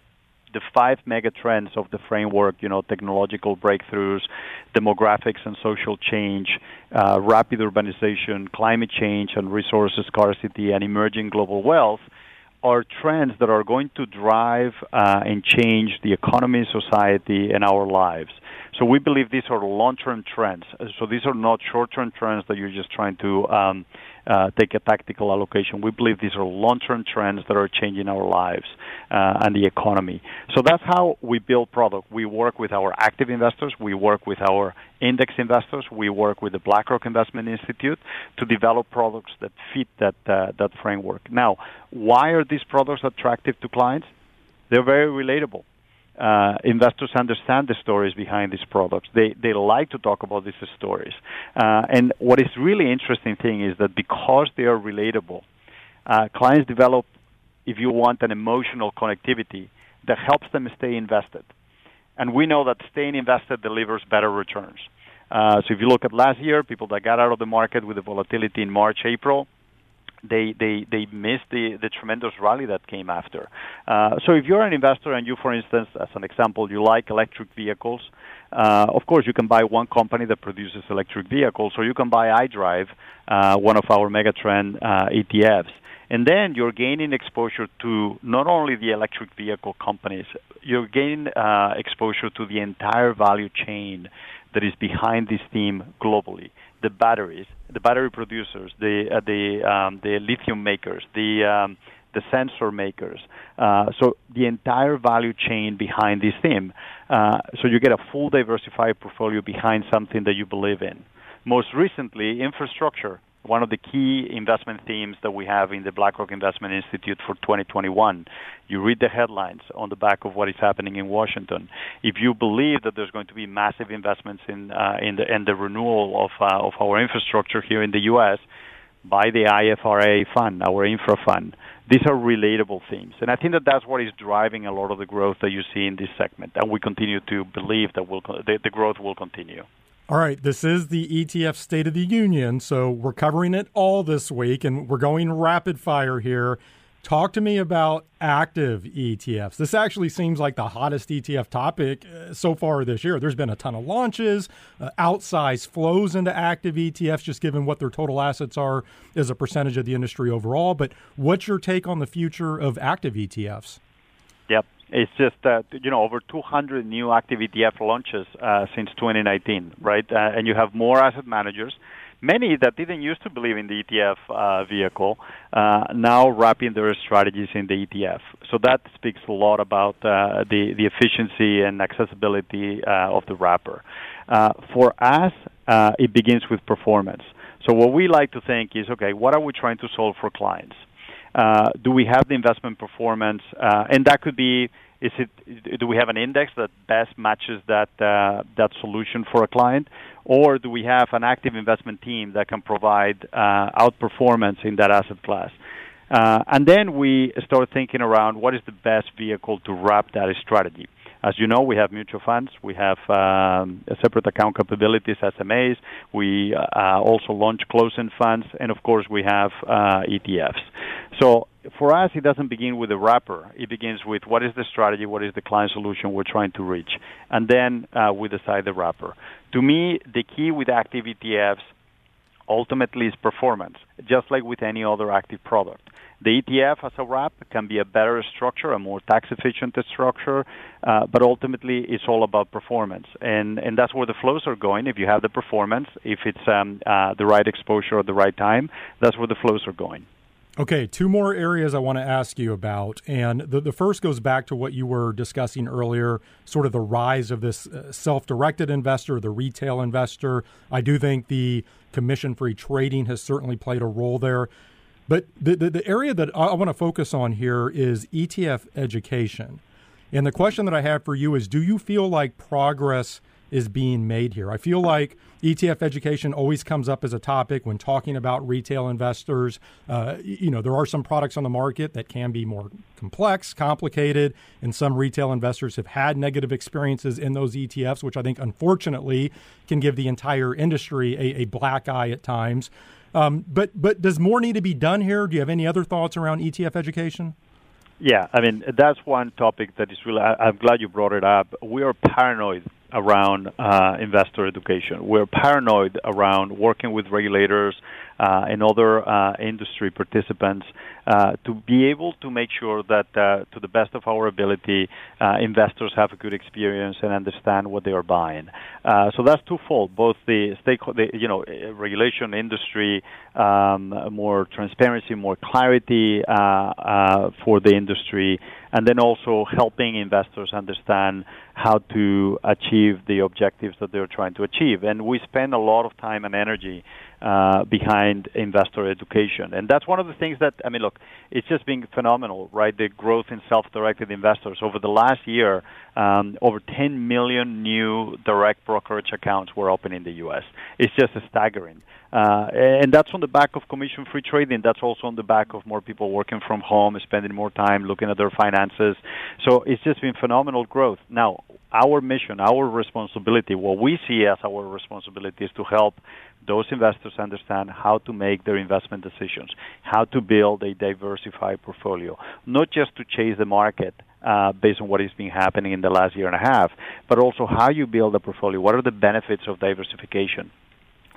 the five megatrends of the framework, technological breakthroughs, demographics and social change, rapid urbanization, climate change and resource scarcity, and emerging global wealth, are trends that are going to drive and change the economy, society, and our lives. So we believe these are long-term trends. So these are not short-term trends that you're just trying to take a tactical allocation. We believe these are long-term trends that are changing our lives and the economy. So that's how we build product. We work with our active investors. We work with our index investors. We work with the BlackRock Investment Institute to develop products that fit that framework. Now, why are these products attractive to clients? They're very relatable. Investors understand the stories behind these products. They like to talk about these stories. And what is really interesting thing is that because they are relatable, clients develop, if you want, an emotional connectivity that helps them stay invested. And we know that staying invested delivers better returns. So if you look at last year, people that got out of the market with the volatility in March, April, they missed the tremendous rally that came after. So if you're an investor and you, for instance, as an example, you like electric vehicles, of course you can buy one company that produces electric vehicles, or you can buy iDrive, one of our megatrend ETFs. And then you're gaining exposure to not only the electric vehicle companies, you're gaining exposure to the entire value chain that is behind this theme globally. The batteries, the battery producers, the lithium makers, the sensor makers. So the entire value chain behind this theme. So you get a full diversified portfolio behind something that you believe in. Most recently, infrastructure, one of the key investment themes that we have in the BlackRock Investment Institute for 2021. You read the headlines on the back of what is happening in Washington. If you believe that there's going to be massive investments in the renewal of our infrastructure here in the U.S., buy the IFRA fund, our infra fund. These are relatable themes. And I think that that's what is driving a lot of the growth that you see in this segment. And we continue to believe that the growth will continue. All right, this is the ETF State of the Union, so we're covering it all this week, and we're going rapid fire here. Talk to me about active ETFs. This actually seems like the hottest ETF topic so far this year. There's been a ton of launches, outsized flows into active ETFs, just given what their total assets are as a percentage of the industry overall. But what's your take on the future of active ETFs? Yep. It's just that, you know, over 200 new active ETF launches since 2019, right? And you have more asset managers, many that didn't used to believe in the ETF vehicle, now wrapping their strategies in the ETF. So that speaks a lot about the efficiency and accessibility of the wrapper. For us, it begins with performance. So what we like to think is, okay, what are we trying to solve for clients? Do we have the investment performance? And that could be, do we have an index that best matches that that solution for a client? Or do we have an active investment team that can provide outperformance in that asset class? And then we start thinking around what is the best vehicle to wrap that strategy. As you know, we have mutual funds. We have separate account capabilities, SMAs. We also launch closed-end funds. And, of course, we have ETFs. So for us, it doesn't begin with a wrapper. It begins with what is the strategy, what is the client solution we're trying to reach. And then we decide the wrapper. To me, the key with active ETFs ultimately is performance, just like with any other active product. The ETF as a wrap can be a better structure, a more tax-efficient structure, but ultimately it's all about performance. And that's where the flows are going. If you have the performance, if it's the right exposure at the right time, that's where the flows are going. Okay, two more areas I want to ask you about. And the first goes back to what you were discussing earlier, sort of the rise of this self-directed investor, the retail investor. I do think the commission-free trading has certainly played a role there. But the area that I want to focus on here is ETF education. And the question that I have for you is, do you feel like progress is being made here? I feel like ETF education always comes up as a topic when talking about retail investors. You know, there are some products on the market that can be more complex, complicated, and some retail investors have had negative experiences in those ETFs, which I think, unfortunately, can give the entire industry a black eye at times. But does more need to be done here? Do you have any other thoughts around ETF education? Yeah, I mean, that's one topic that is really, I'm glad you brought it up. We are paranoid around investor education. We're paranoid around working with regulators and other industry participants to be able to make sure that, to the best of our ability, investors have a good experience and understand what they are buying. So that's twofold: both the stakeholder, you know, regulation, industry, more transparency, more clarity for the industry, and then also helping investors understand how to achieve the objectives that they're trying to achieve. And we spend a lot of time and energy behind investor education. And that's one of the things that, I mean, look, it's just been phenomenal, right? The growth in self-directed investors. Over the last year, over 10 million new direct brokerage accounts were opened in the U.S. It's just staggering. And that's on the back of commission-free trading. That's also on the back of more people working from home, spending more time looking at their finances. So it's just been phenomenal growth. Now, our mission, our responsibility, what we see as our responsibility is to help those investors understand how to make their investment decisions, how to build a diversified portfolio, not just to chase the market based on what has been happening in the last year and a half, but also how you build a portfolio. What are the benefits of diversification?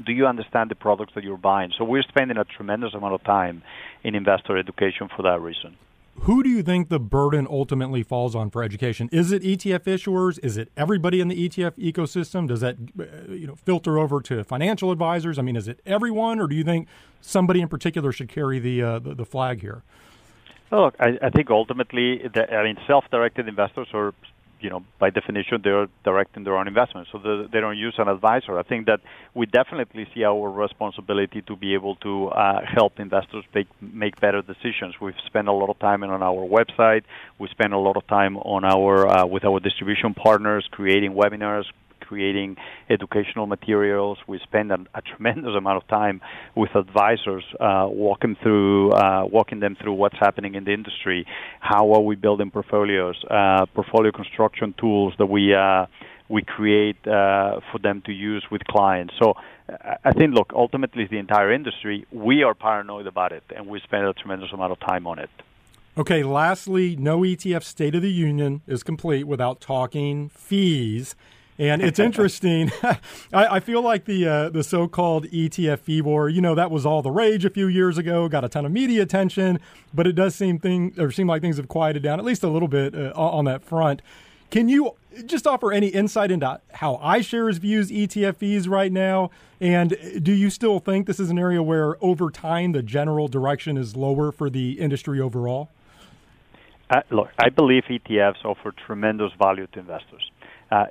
Do you understand the products that you're buying? So we're spending a tremendous amount of time in investor education for that reason. Who do you think the burden ultimately falls on for education? Is it ETF issuers? Is it everybody in the ETF ecosystem? Does that, you know, filter over to financial advisors? I mean, is it everyone, or do you think somebody in particular should carry the flag here? Well, look, I think ultimately, self-directed investors are, you know, by definition, they're directing their own investments, so they don't use an advisor. I think that we definitely see our responsibility to be able to help investors make better decisions. We've spent a lot of time on our website. We spend a lot of time on our with our distribution partners, creating webinars, creating educational materials. We spend a tremendous amount of time with advisors, walking them through what's happening in the industry. How are we building portfolios? Portfolio construction tools that we we create for them to use with clients. So I think, look, ultimately the entire industry, we are paranoid about it, and we spend a tremendous amount of time on it. Okay, lastly, no ETF State of the Union is complete without talking fees. And it's interesting. I feel like the so-called ETF fee war, you know, that was all the rage a few years ago, got a ton of media attention, but it does seem like things have quieted down at least a little bit on that front. Can you just offer any insight into how iShares views ETF fees right now? And do you still think this is an area where over time the general direction is lower for the industry overall? Look, I believe ETFs offer tremendous value to investors.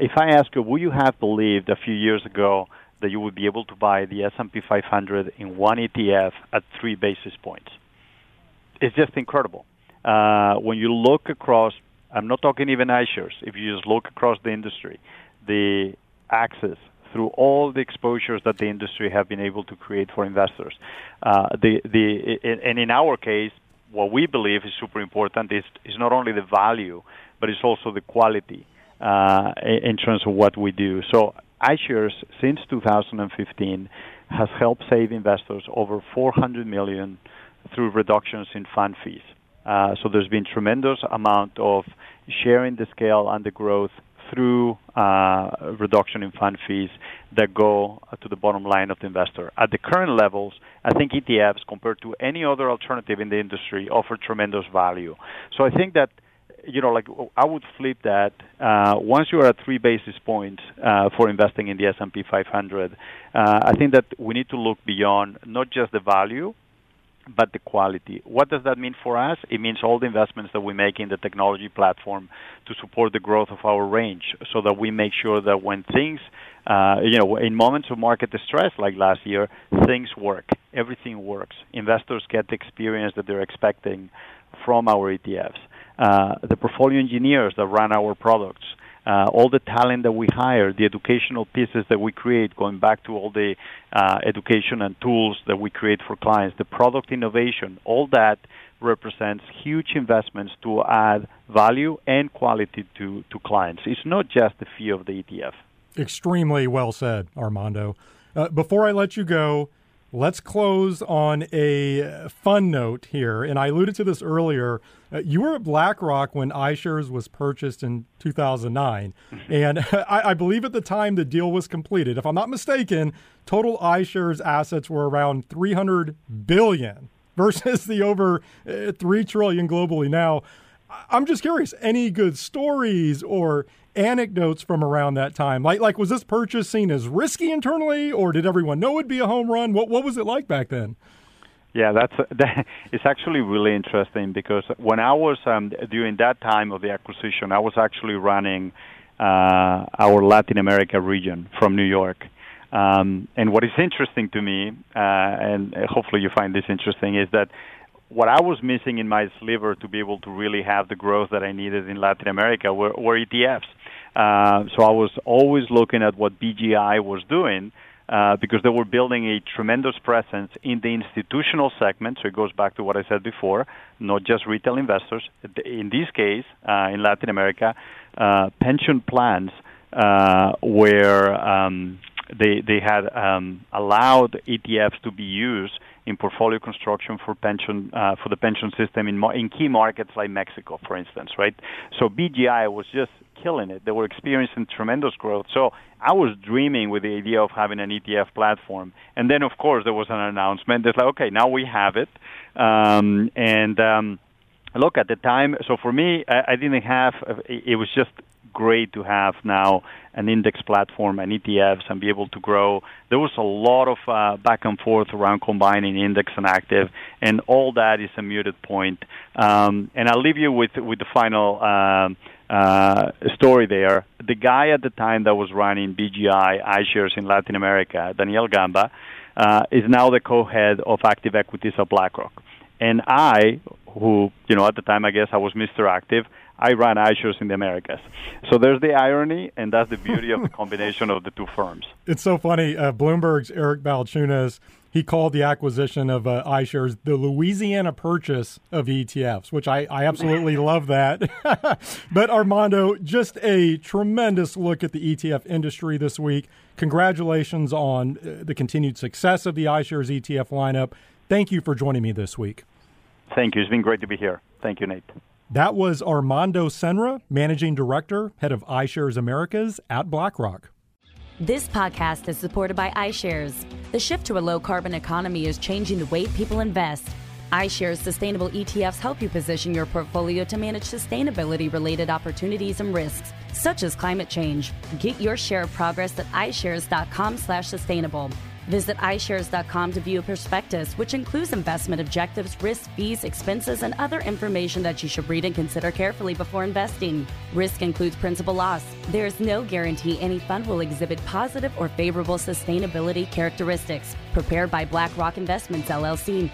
If I ask you, would you have believed a few years ago that you would be able to buy the S&P 500 in one ETF at 3 basis points? It's just incredible. When you look across, I'm not talking even iShares, if you just look across the industry, the access through all the exposures that the industry have been able to create for investors. And in our case, what we believe is super important is not only the value, but it's also the quality in terms of what we do. So iShares, since 2015, has helped save investors over $400 million through reductions in fund fees. So there's been tremendous amount of sharing the scale and the growth through reduction in fund fees that go to the bottom line of the investor. At the current levels, I think ETFs, compared to any other alternative in the industry, offer tremendous value. So I think that, you know, like I would flip that. Once you are at 3 basis points for investing in the S&P 500, I think that we need to look beyond not just the value, but the quality. What does that mean for us? It means all the investments that we make in the technology platform to support the growth of our range so that we make sure that when things, in moments of market distress like last year, things work. Everything works. Investors get the experience that they're expecting from our ETFs. The portfolio engineers that run our products, all the talent that we hire, the educational pieces that we create, going back to all the education and tools that we create for clients, the product innovation, all that represents huge investments to add value and quality to clients. It's not just the fee of the ETF. Extremely well said, Armando. Before I let you go, let's close on a fun note here, and I alluded to this earlier. You were at BlackRock when iShares was purchased in 2009, and I believe at the time the deal was completed. If I'm not mistaken, total iShares assets were around $300 billion versus the over $3 trillion globally now. I'm just curious, any good stories or anecdotes from around that time? Like was this purchase seen as risky internally, or did everyone know it'd be a home run? What was it like back then? Yeah, it's actually really interesting because when I was during that time of the acquisition, I was actually running our Latin America region from New York. And what is interesting to me, and hopefully you find this interesting, is that what I was missing in my sliver to be able to really have the growth that I needed in Latin America were ETFs. So I was always looking at what BGI was doing because they were building a tremendous presence in the institutional segment. So it goes back to what I said before, not just retail investors. In this case, in Latin America, pension plans where they had allowed ETFs to be used in portfolio construction for the pension system in key markets like Mexico, for instance, right? So BGI was just killing it. They were experiencing tremendous growth. So I was dreaming with the idea of having an ETF platform. And then, of course, there was an announcement. It's like, okay, now we have it. Look, at the time, so for me, I didn't have, it was just great to have now an index platform and ETFs and be able to grow. There was a lot of back and forth around combining index and active, and all that is a muted point. And I'll leave you with the final story there. The guy at the time that was running BGI iShares in Latin America, Daniel Gamba, is now the co-head of active equities at BlackRock. And I, who, you know, at the time, I guess I was Mr. Active, I ran iShares in the Americas. So there's the irony, and that's the beauty of the combination of the two firms. It's so funny. Bloomberg's Eric Balchunas, he called the acquisition of iShares the Louisiana purchase of ETFs, which I absolutely love that. But Armando, just a tremendous look at the ETF industry this week. Congratulations on the continued success of the iShares ETF lineup. Thank you for joining me this week. Thank you. It's been great to be here. Thank you, Nate. That was Armando Senra, Managing Director, Head of iShares Americas at BlackRock. This podcast is supported by iShares. The shift to a low-carbon economy is changing the way people invest. iShares sustainable ETFs help you position your portfolio to manage sustainability-related opportunities and risks, such as climate change. Get your share of progress at iShares.com/sustainable. Visit iShares.com to view a prospectus, which includes investment objectives, risks, fees, expenses, and other information that you should read and consider carefully before investing. Risk includes principal loss. There is no guarantee any fund will exhibit positive or favorable sustainability characteristics. Prepared by BlackRock Investments, LLC.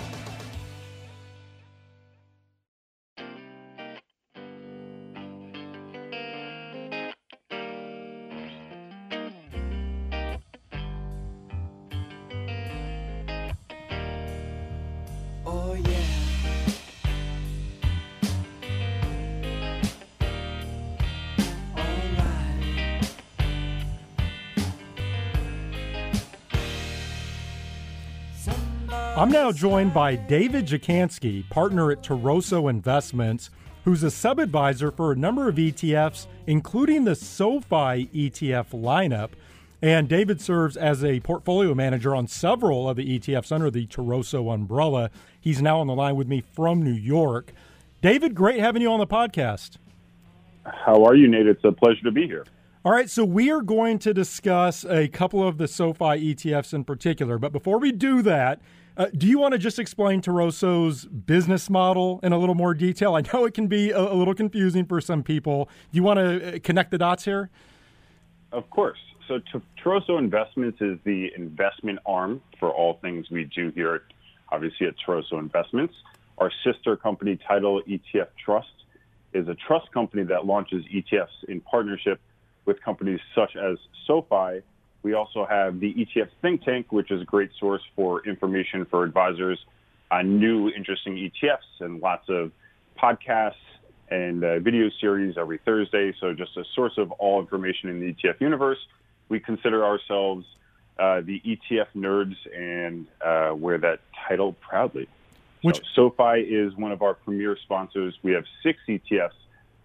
I'm now joined by David Jakansky, partner at Toroso Investments, who's a sub-advisor for a number of ETFs, including the SoFi ETF lineup. And David serves as a portfolio manager on several of the ETFs under the Toroso umbrella. He's now on the line with me from New York. David, great having you on the podcast. How are you, Nate? It's a pleasure to be here. All right, so we are going to discuss a couple of the SoFi ETFs in particular. But before we do that, do you want to just explain Toroso's business model in a little more detail? I know it can be a little confusing for some people. Do you want to connect the dots here? Of course. So Toroso Investments is the investment arm for all things we do here, obviously, at Toroso Investments. Our sister company, Title ETF Trust, is a trust company that launches ETFs in partnership with companies such as SoFi. We also have the ETF Think Tank, which is a great source for information for advisors on new, interesting ETFs, and lots of podcasts and video series every Thursday. So just a source of all information in the ETF universe. We consider ourselves the ETF nerds, and wear that title proudly. SoFi is one of our premier sponsors. We have 6 ETFs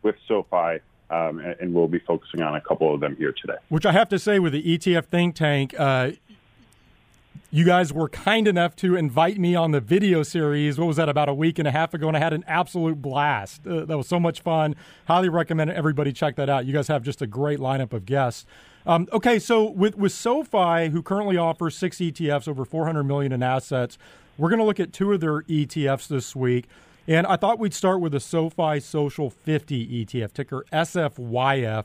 with SoFi. And we'll be focusing on a couple of them here today. Which I have to say, with the ETF Think Tank, you guys were kind enough to invite me on the video series. What was that, about a week and a half ago? And I had an absolute blast. That was so much fun. Highly recommend it. Everybody check that out. You guys have just a great lineup of guests. Okay, so with SoFi, who currently offers 6 ETFs, over $400 million in assets, we're going to look at 2 of their ETFs this week. And I thought we'd start with the SoFi Social 50 ETF, ticker SFYF.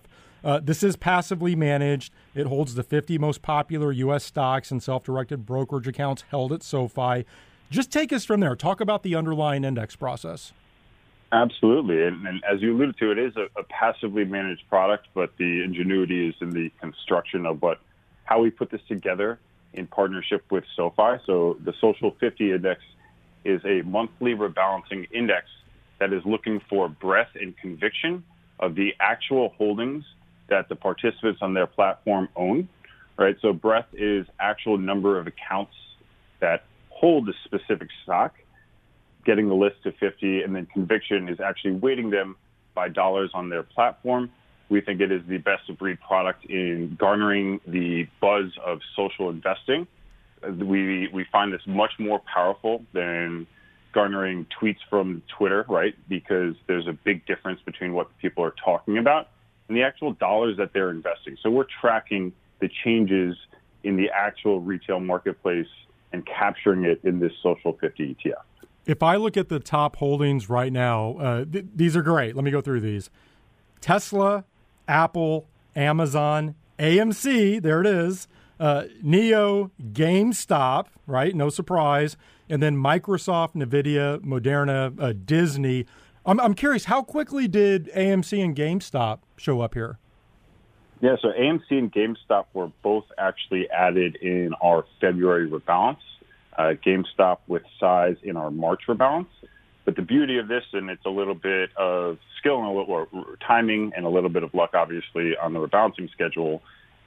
This is passively managed. It holds the 50 most popular U.S. stocks and self-directed brokerage accounts held at SoFi. Just take us from there. Talk about the underlying index process. Absolutely. And as you alluded to, it is a passively managed product, but the ingenuity is in the construction of how we put this together in partnership with SoFi. So the Social 50 index is a monthly rebalancing index that is looking for breadth and conviction of the actual holdings that the participants on their platform own, right? So breadth is actual number of accounts that hold a specific stock, getting the list to 50, and then conviction is actually weighting them by dollars on their platform. We think it is the best of breed product in garnering the buzz of social investing. We find this much more powerful than garnering tweets from Twitter, right? Because there's a big difference between what people are talking about and the actual dollars that they're investing. So we're tracking the changes in the actual retail marketplace and capturing it in this Social 50 ETF. If I look at the top holdings right now, these are great. Let me go through these. Tesla, Apple, Amazon, AMC, there it is. Neo, GameStop, right? No surprise. And then Microsoft, NVIDIA, Moderna, Disney. I'm curious, how quickly did AMC and GameStop show up here? Yeah, so AMC and GameStop were both actually added in our February rebalance. GameStop with size in our March rebalance. But the beauty of this, and it's a little bit of skill and a little timing and a little bit of luck, obviously, on the rebalancing schedule.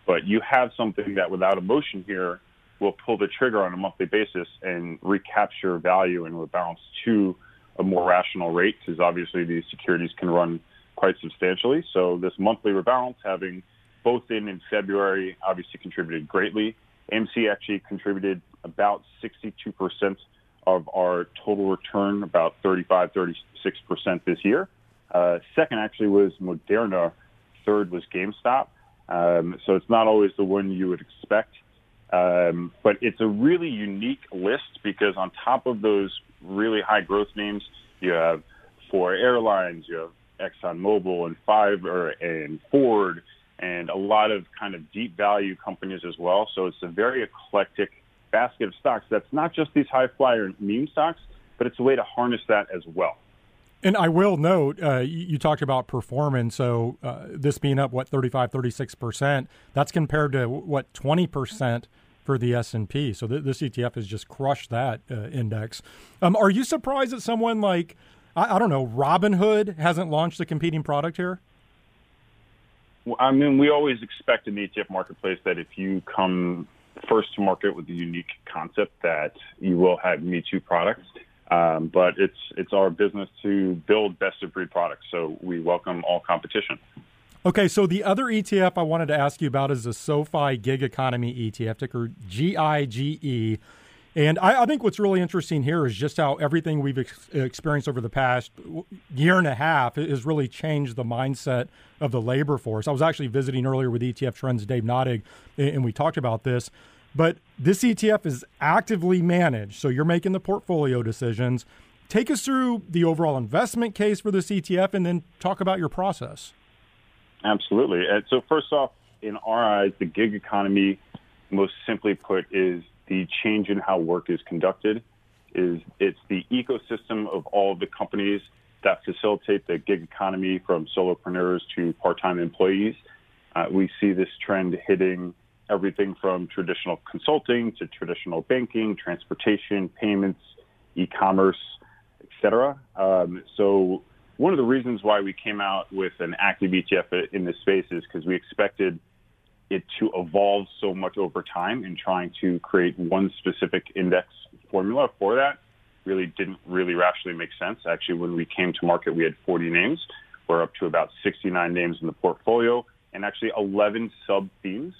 But you have something that, without emotion here, will pull the trigger on a monthly basis and recapture value and rebalance to a more rational rate, because obviously these securities can run quite substantially. So this monthly rebalance, having both in February, obviously contributed greatly. AMC actually contributed about 62% of our total return, about 35-36% this year. Second actually was Moderna. Third was GameStop. So it's not always the one you would expect. But it's a really unique list because on top of those really high growth names, you have four airlines, you have ExxonMobil and Fiverr and Ford, and a lot of kind of deep value companies as well. So it's a very eclectic basket of stocks that's not just these high flyer meme stocks, but it's a way to harness that as well. And I will note, you talked about performance, so this being up, what, 35, 36%, that's compared to, what, 20% for the S&P. So this ETF has just crushed that index. Are you surprised that someone like, I don't know, Robinhood hasn't launched a competing product here? Well, I mean, we always expect in the ETF marketplace that if you come first to market with a unique concept that you will have me-too products. But it's our business to build best-of-breed products, so we welcome all competition. Okay, so the other ETF I wanted to ask you about is the SoFi Gig Economy ETF, ticker GIGE. And I think what's really interesting here is just how everything we've experienced over the past year and a half has really changed the mindset of the labor force. I was actually visiting earlier with ETF Trends, Dave Nadig, and we talked about this. But this ETF is actively managed, so you're making the portfolio decisions. Take us through the overall investment case for this ETF and then talk about your process. Absolutely. And so first off, in our eyes, the gig economy, most simply put, is the change in how work is conducted. It's the ecosystem of all the companies that facilitate the gig economy, from solopreneurs to part-time employees. We see this trend hitting everything from traditional consulting to traditional banking, transportation, payments, e-commerce, et cetera. So one of the reasons why we came out with an active ETF in this space is because we expected it to evolve so much over time, and trying to create one specific index formula for that didn't rationally make sense. Actually, when we came to market, we had 40 names. We're up to about 69 names in the portfolio and actually 11 sub-themes.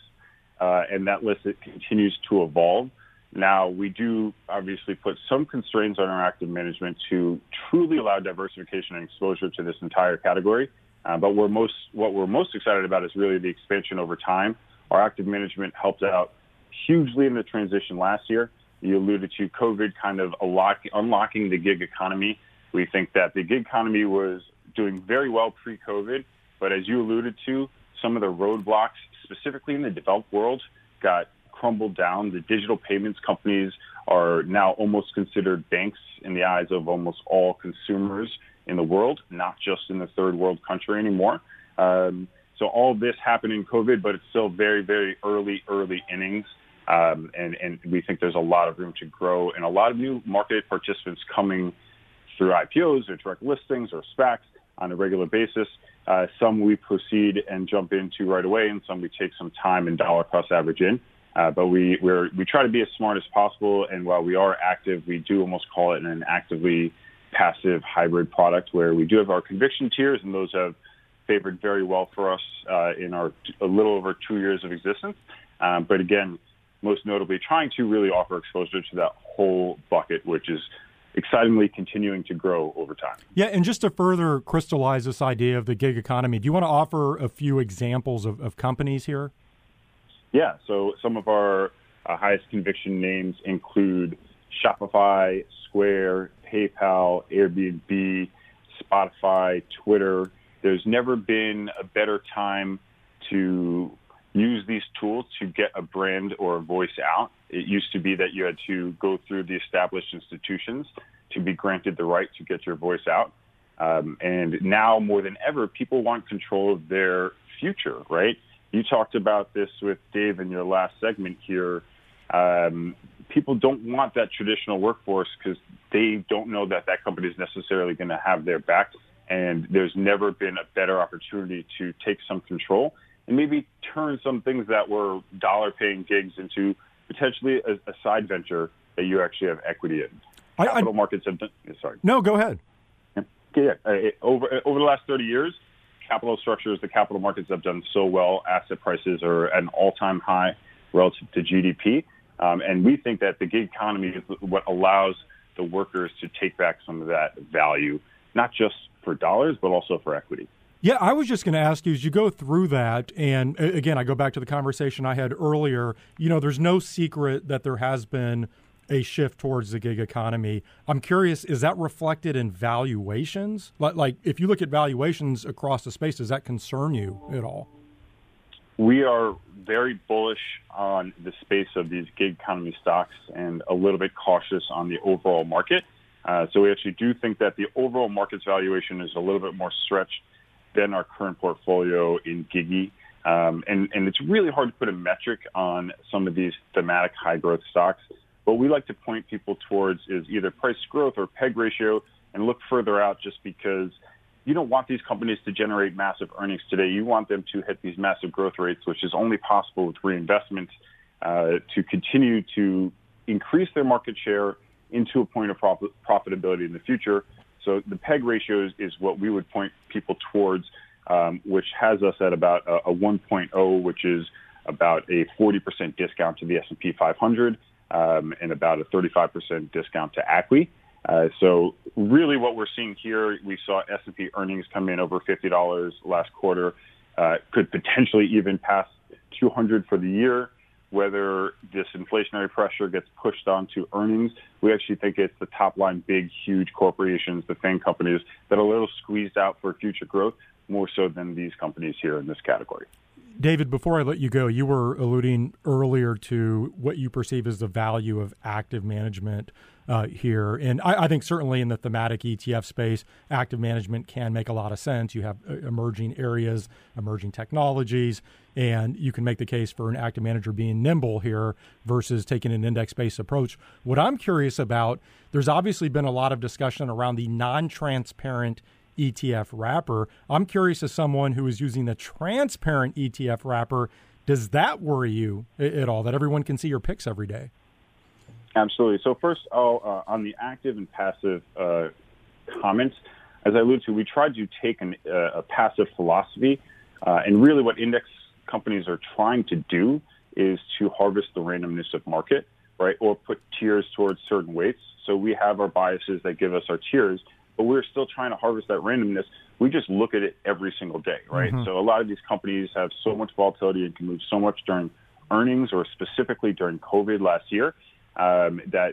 And that list, it continues to evolve. Now, we do obviously put some constraints on our active management to truly allow diversification and exposure to this entire category. But what we're most excited about is really the expansion over time. Our active management helped out hugely in the transition last year. You alluded to COVID kind of unlocking the gig economy. We think that the gig economy was doing very well pre-COVID, but as you alluded to, some of the roadblocks, specifically in the developed world, got crumbled down. The digital payments companies are now almost considered banks in the eyes of almost all consumers in the world, not just in the third world country anymore. So all this happened in COVID, but it's still very, very early innings. And we think there's a lot of room to grow and a lot of new market participants coming through IPOs or direct listings or SPACs on a regular basis. Some we proceed and jump into right away, and some we take some time and dollar cost average in. But we try to be as smart as possible, and while we are active, we do almost call it an actively passive hybrid product, where we do have our conviction tiers, and those have favored very well for us in our a little over 2 years of existence. But again, most notably trying to really offer exposure to that whole bucket, which is excitingly continuing to grow over time. Yeah, and just to further crystallize this idea of the gig economy, do you want to offer a few examples of companies here? Yeah, so some of our highest conviction names include Shopify, Square, PayPal, Airbnb, Spotify, Twitter. There's never been a better time to use these tools to get a brand or a voice out. It used to be that you had to go through the established institutions to be granted the right to get your voice out. And now more than ever, people want control of their future, right? You talked about this with Dave in your last segment here. People don't want that traditional workforce because they don't know that that company is necessarily going to have their back. And there's never been a better opportunity to take some control and maybe turn some things that were dollar-paying gigs into potentially a side venture that you actually have equity in. Capital markets have done. Sorry. No, go ahead. Yeah. Over the last 30 years, capital structures, the capital markets have done so well. Asset prices are at an all-time high relative to GDP. And we think that the gig economy is what allows the workers to take back some of that value, not just for dollars, but also for equity. Yeah, I was just going to ask you, as you go through that, and again, I go back to the conversation I had earlier, you know, there's no secret that there has been a shift towards the gig economy. I'm curious, is that reflected in valuations? Like if you look at valuations across the space, does that concern you at all? We are very bullish on the space of these gig economy stocks and a little bit cautious on the overall market. So we actually do think that the overall market's valuation is a little bit more stretched than our current portfolio in Giggy. And it's really hard to put a metric on some of these thematic high-growth stocks. What we like to point people towards is either price growth or PEG ratio, and look further out just because you don't want these companies to generate massive earnings today. You want them to hit these massive growth rates, which is only possible with reinvestment to continue to increase their market share into a point of profitability in the future. So the PEG ratio is what we would point people towards, which has us at about a 1.0, which is about a 40% discount to the S&P 500 and about a 35% discount to ACWI. So really what we're seeing here, we saw S&P earnings come in over $50 last quarter, could potentially even pass 200 for the year. Whether this inflationary pressure gets pushed onto earnings, we actually think it's the top-line big, huge corporations, the FAANG companies, that are a little squeezed out for future growth, more so than these companies here in this category. David, before I let you go, you were alluding earlier to what you perceive as the value of active management here. And I think certainly in the thematic ETF space, active management can make a lot of sense. You have emerging areas, emerging technologies, and you can make the case for an active manager being nimble here versus taking an index-based approach. What I'm curious about, there's obviously been a lot of discussion around the non-transparent ETF wrapper. I'm curious, as someone who is using the transparent ETF wrapper, does that worry you at all, that everyone can see your picks every day? Absolutely. So first, on the active and passive comments, as I alluded to, we tried to take a passive philosophy. And really what index companies are trying to do is to harvest the randomness of market, right, or put tiers towards certain weights. So we have our biases that give us our tiers, but we're still trying to harvest that randomness. We just look at it every single day, right? Mm-hmm. So a lot of these companies have so much volatility and can move so much during earnings or specifically during COVID last year. That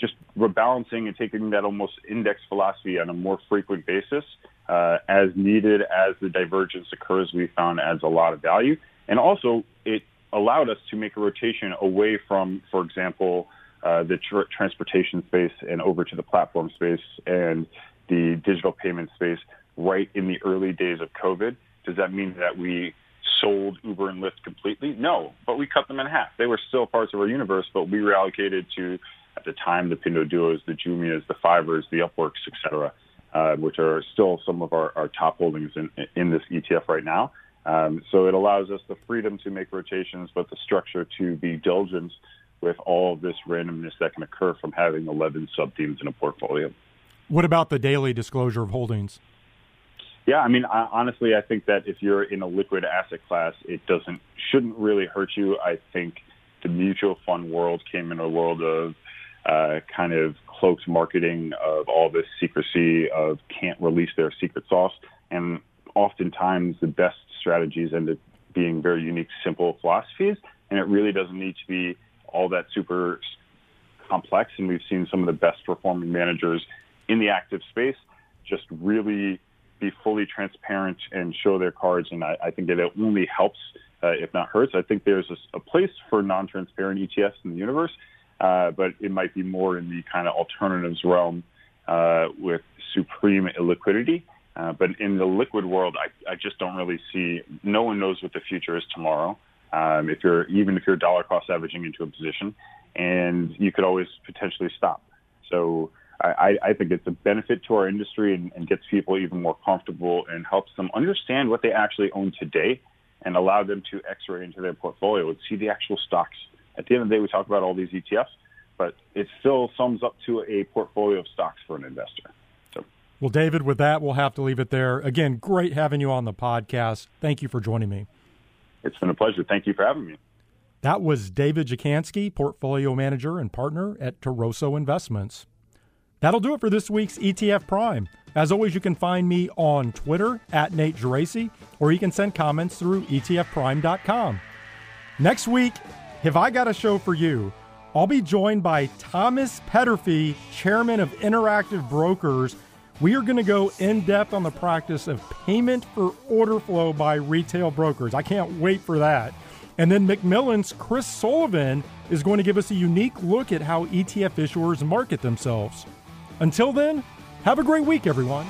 just rebalancing and taking that almost index philosophy on a more frequent basis as needed as the divergence occurs, we found adds a lot of value. And also it allowed us to make a rotation away from, for example, the transportation space and over to the platform space and the digital payment space right in the early days of COVID. Does that mean that we sold Uber and Lyft completely? No, but we cut them in half. They were still parts of our universe, but we reallocated to, at the time, the Pinduoduos, the Jumias, the Fivers, the Upworks, et cetera, which are still some of our top holdings in this ETF right now. So it allows us the freedom to make rotations, but the structure to be diligent with all of this randomness that can occur from having 11 sub-themes in a portfolio. What about the daily disclosure of holdings? Yeah, I mean, honestly, I think that if you're in a liquid asset class, it shouldn't really hurt you. I think the mutual fund world came in a world of kind of cloaked marketing, of all this secrecy, of can't release their secret sauce. And oftentimes the best strategies end up being very unique, simple philosophies. And it really doesn't need to be all that super complex. And we've seen some of the best performing managers in the active space just really be fully transparent and show their cards. And I think that it only helps, if not hurts. I think there's a place for non-transparent ETFs in the universe, but it might be more in the kind of alternatives realm with supreme illiquidity. But in the liquid world, I just don't really see, no one knows what the future is tomorrow. Even if you're dollar cost averaging into a position, and you could always potentially stop. So I think it's a benefit to our industry and gets people even more comfortable and helps them understand what they actually own today and allow them to x-ray into their portfolio and see the actual stocks. At the end of the day, we talk about all these ETFs, but it still sums up to a portfolio of stocks for an investor. So, well, David, with that, we'll have to leave it there. Again, great having you on the podcast. Thank you for joining me. It's been a pleasure. Thank you for having me. That was David Jakansky, portfolio manager and partner at Toroso Investments. That'll do it for this week's ETF Prime. As always, you can find me on Twitter at Nate Geraci, or you can send comments through ETFprime.com. Next week, have I got a show for you? I'll be joined by Thomas Petterfee, chairman of Interactive Brokers. We are going to go in-depth on the practice of payment for order flow by retail brokers. I can't wait for that. And then Macmillan's Chris Sullivan is going to give us a unique look at how ETF issuers market themselves. Until then, have a great week, everyone.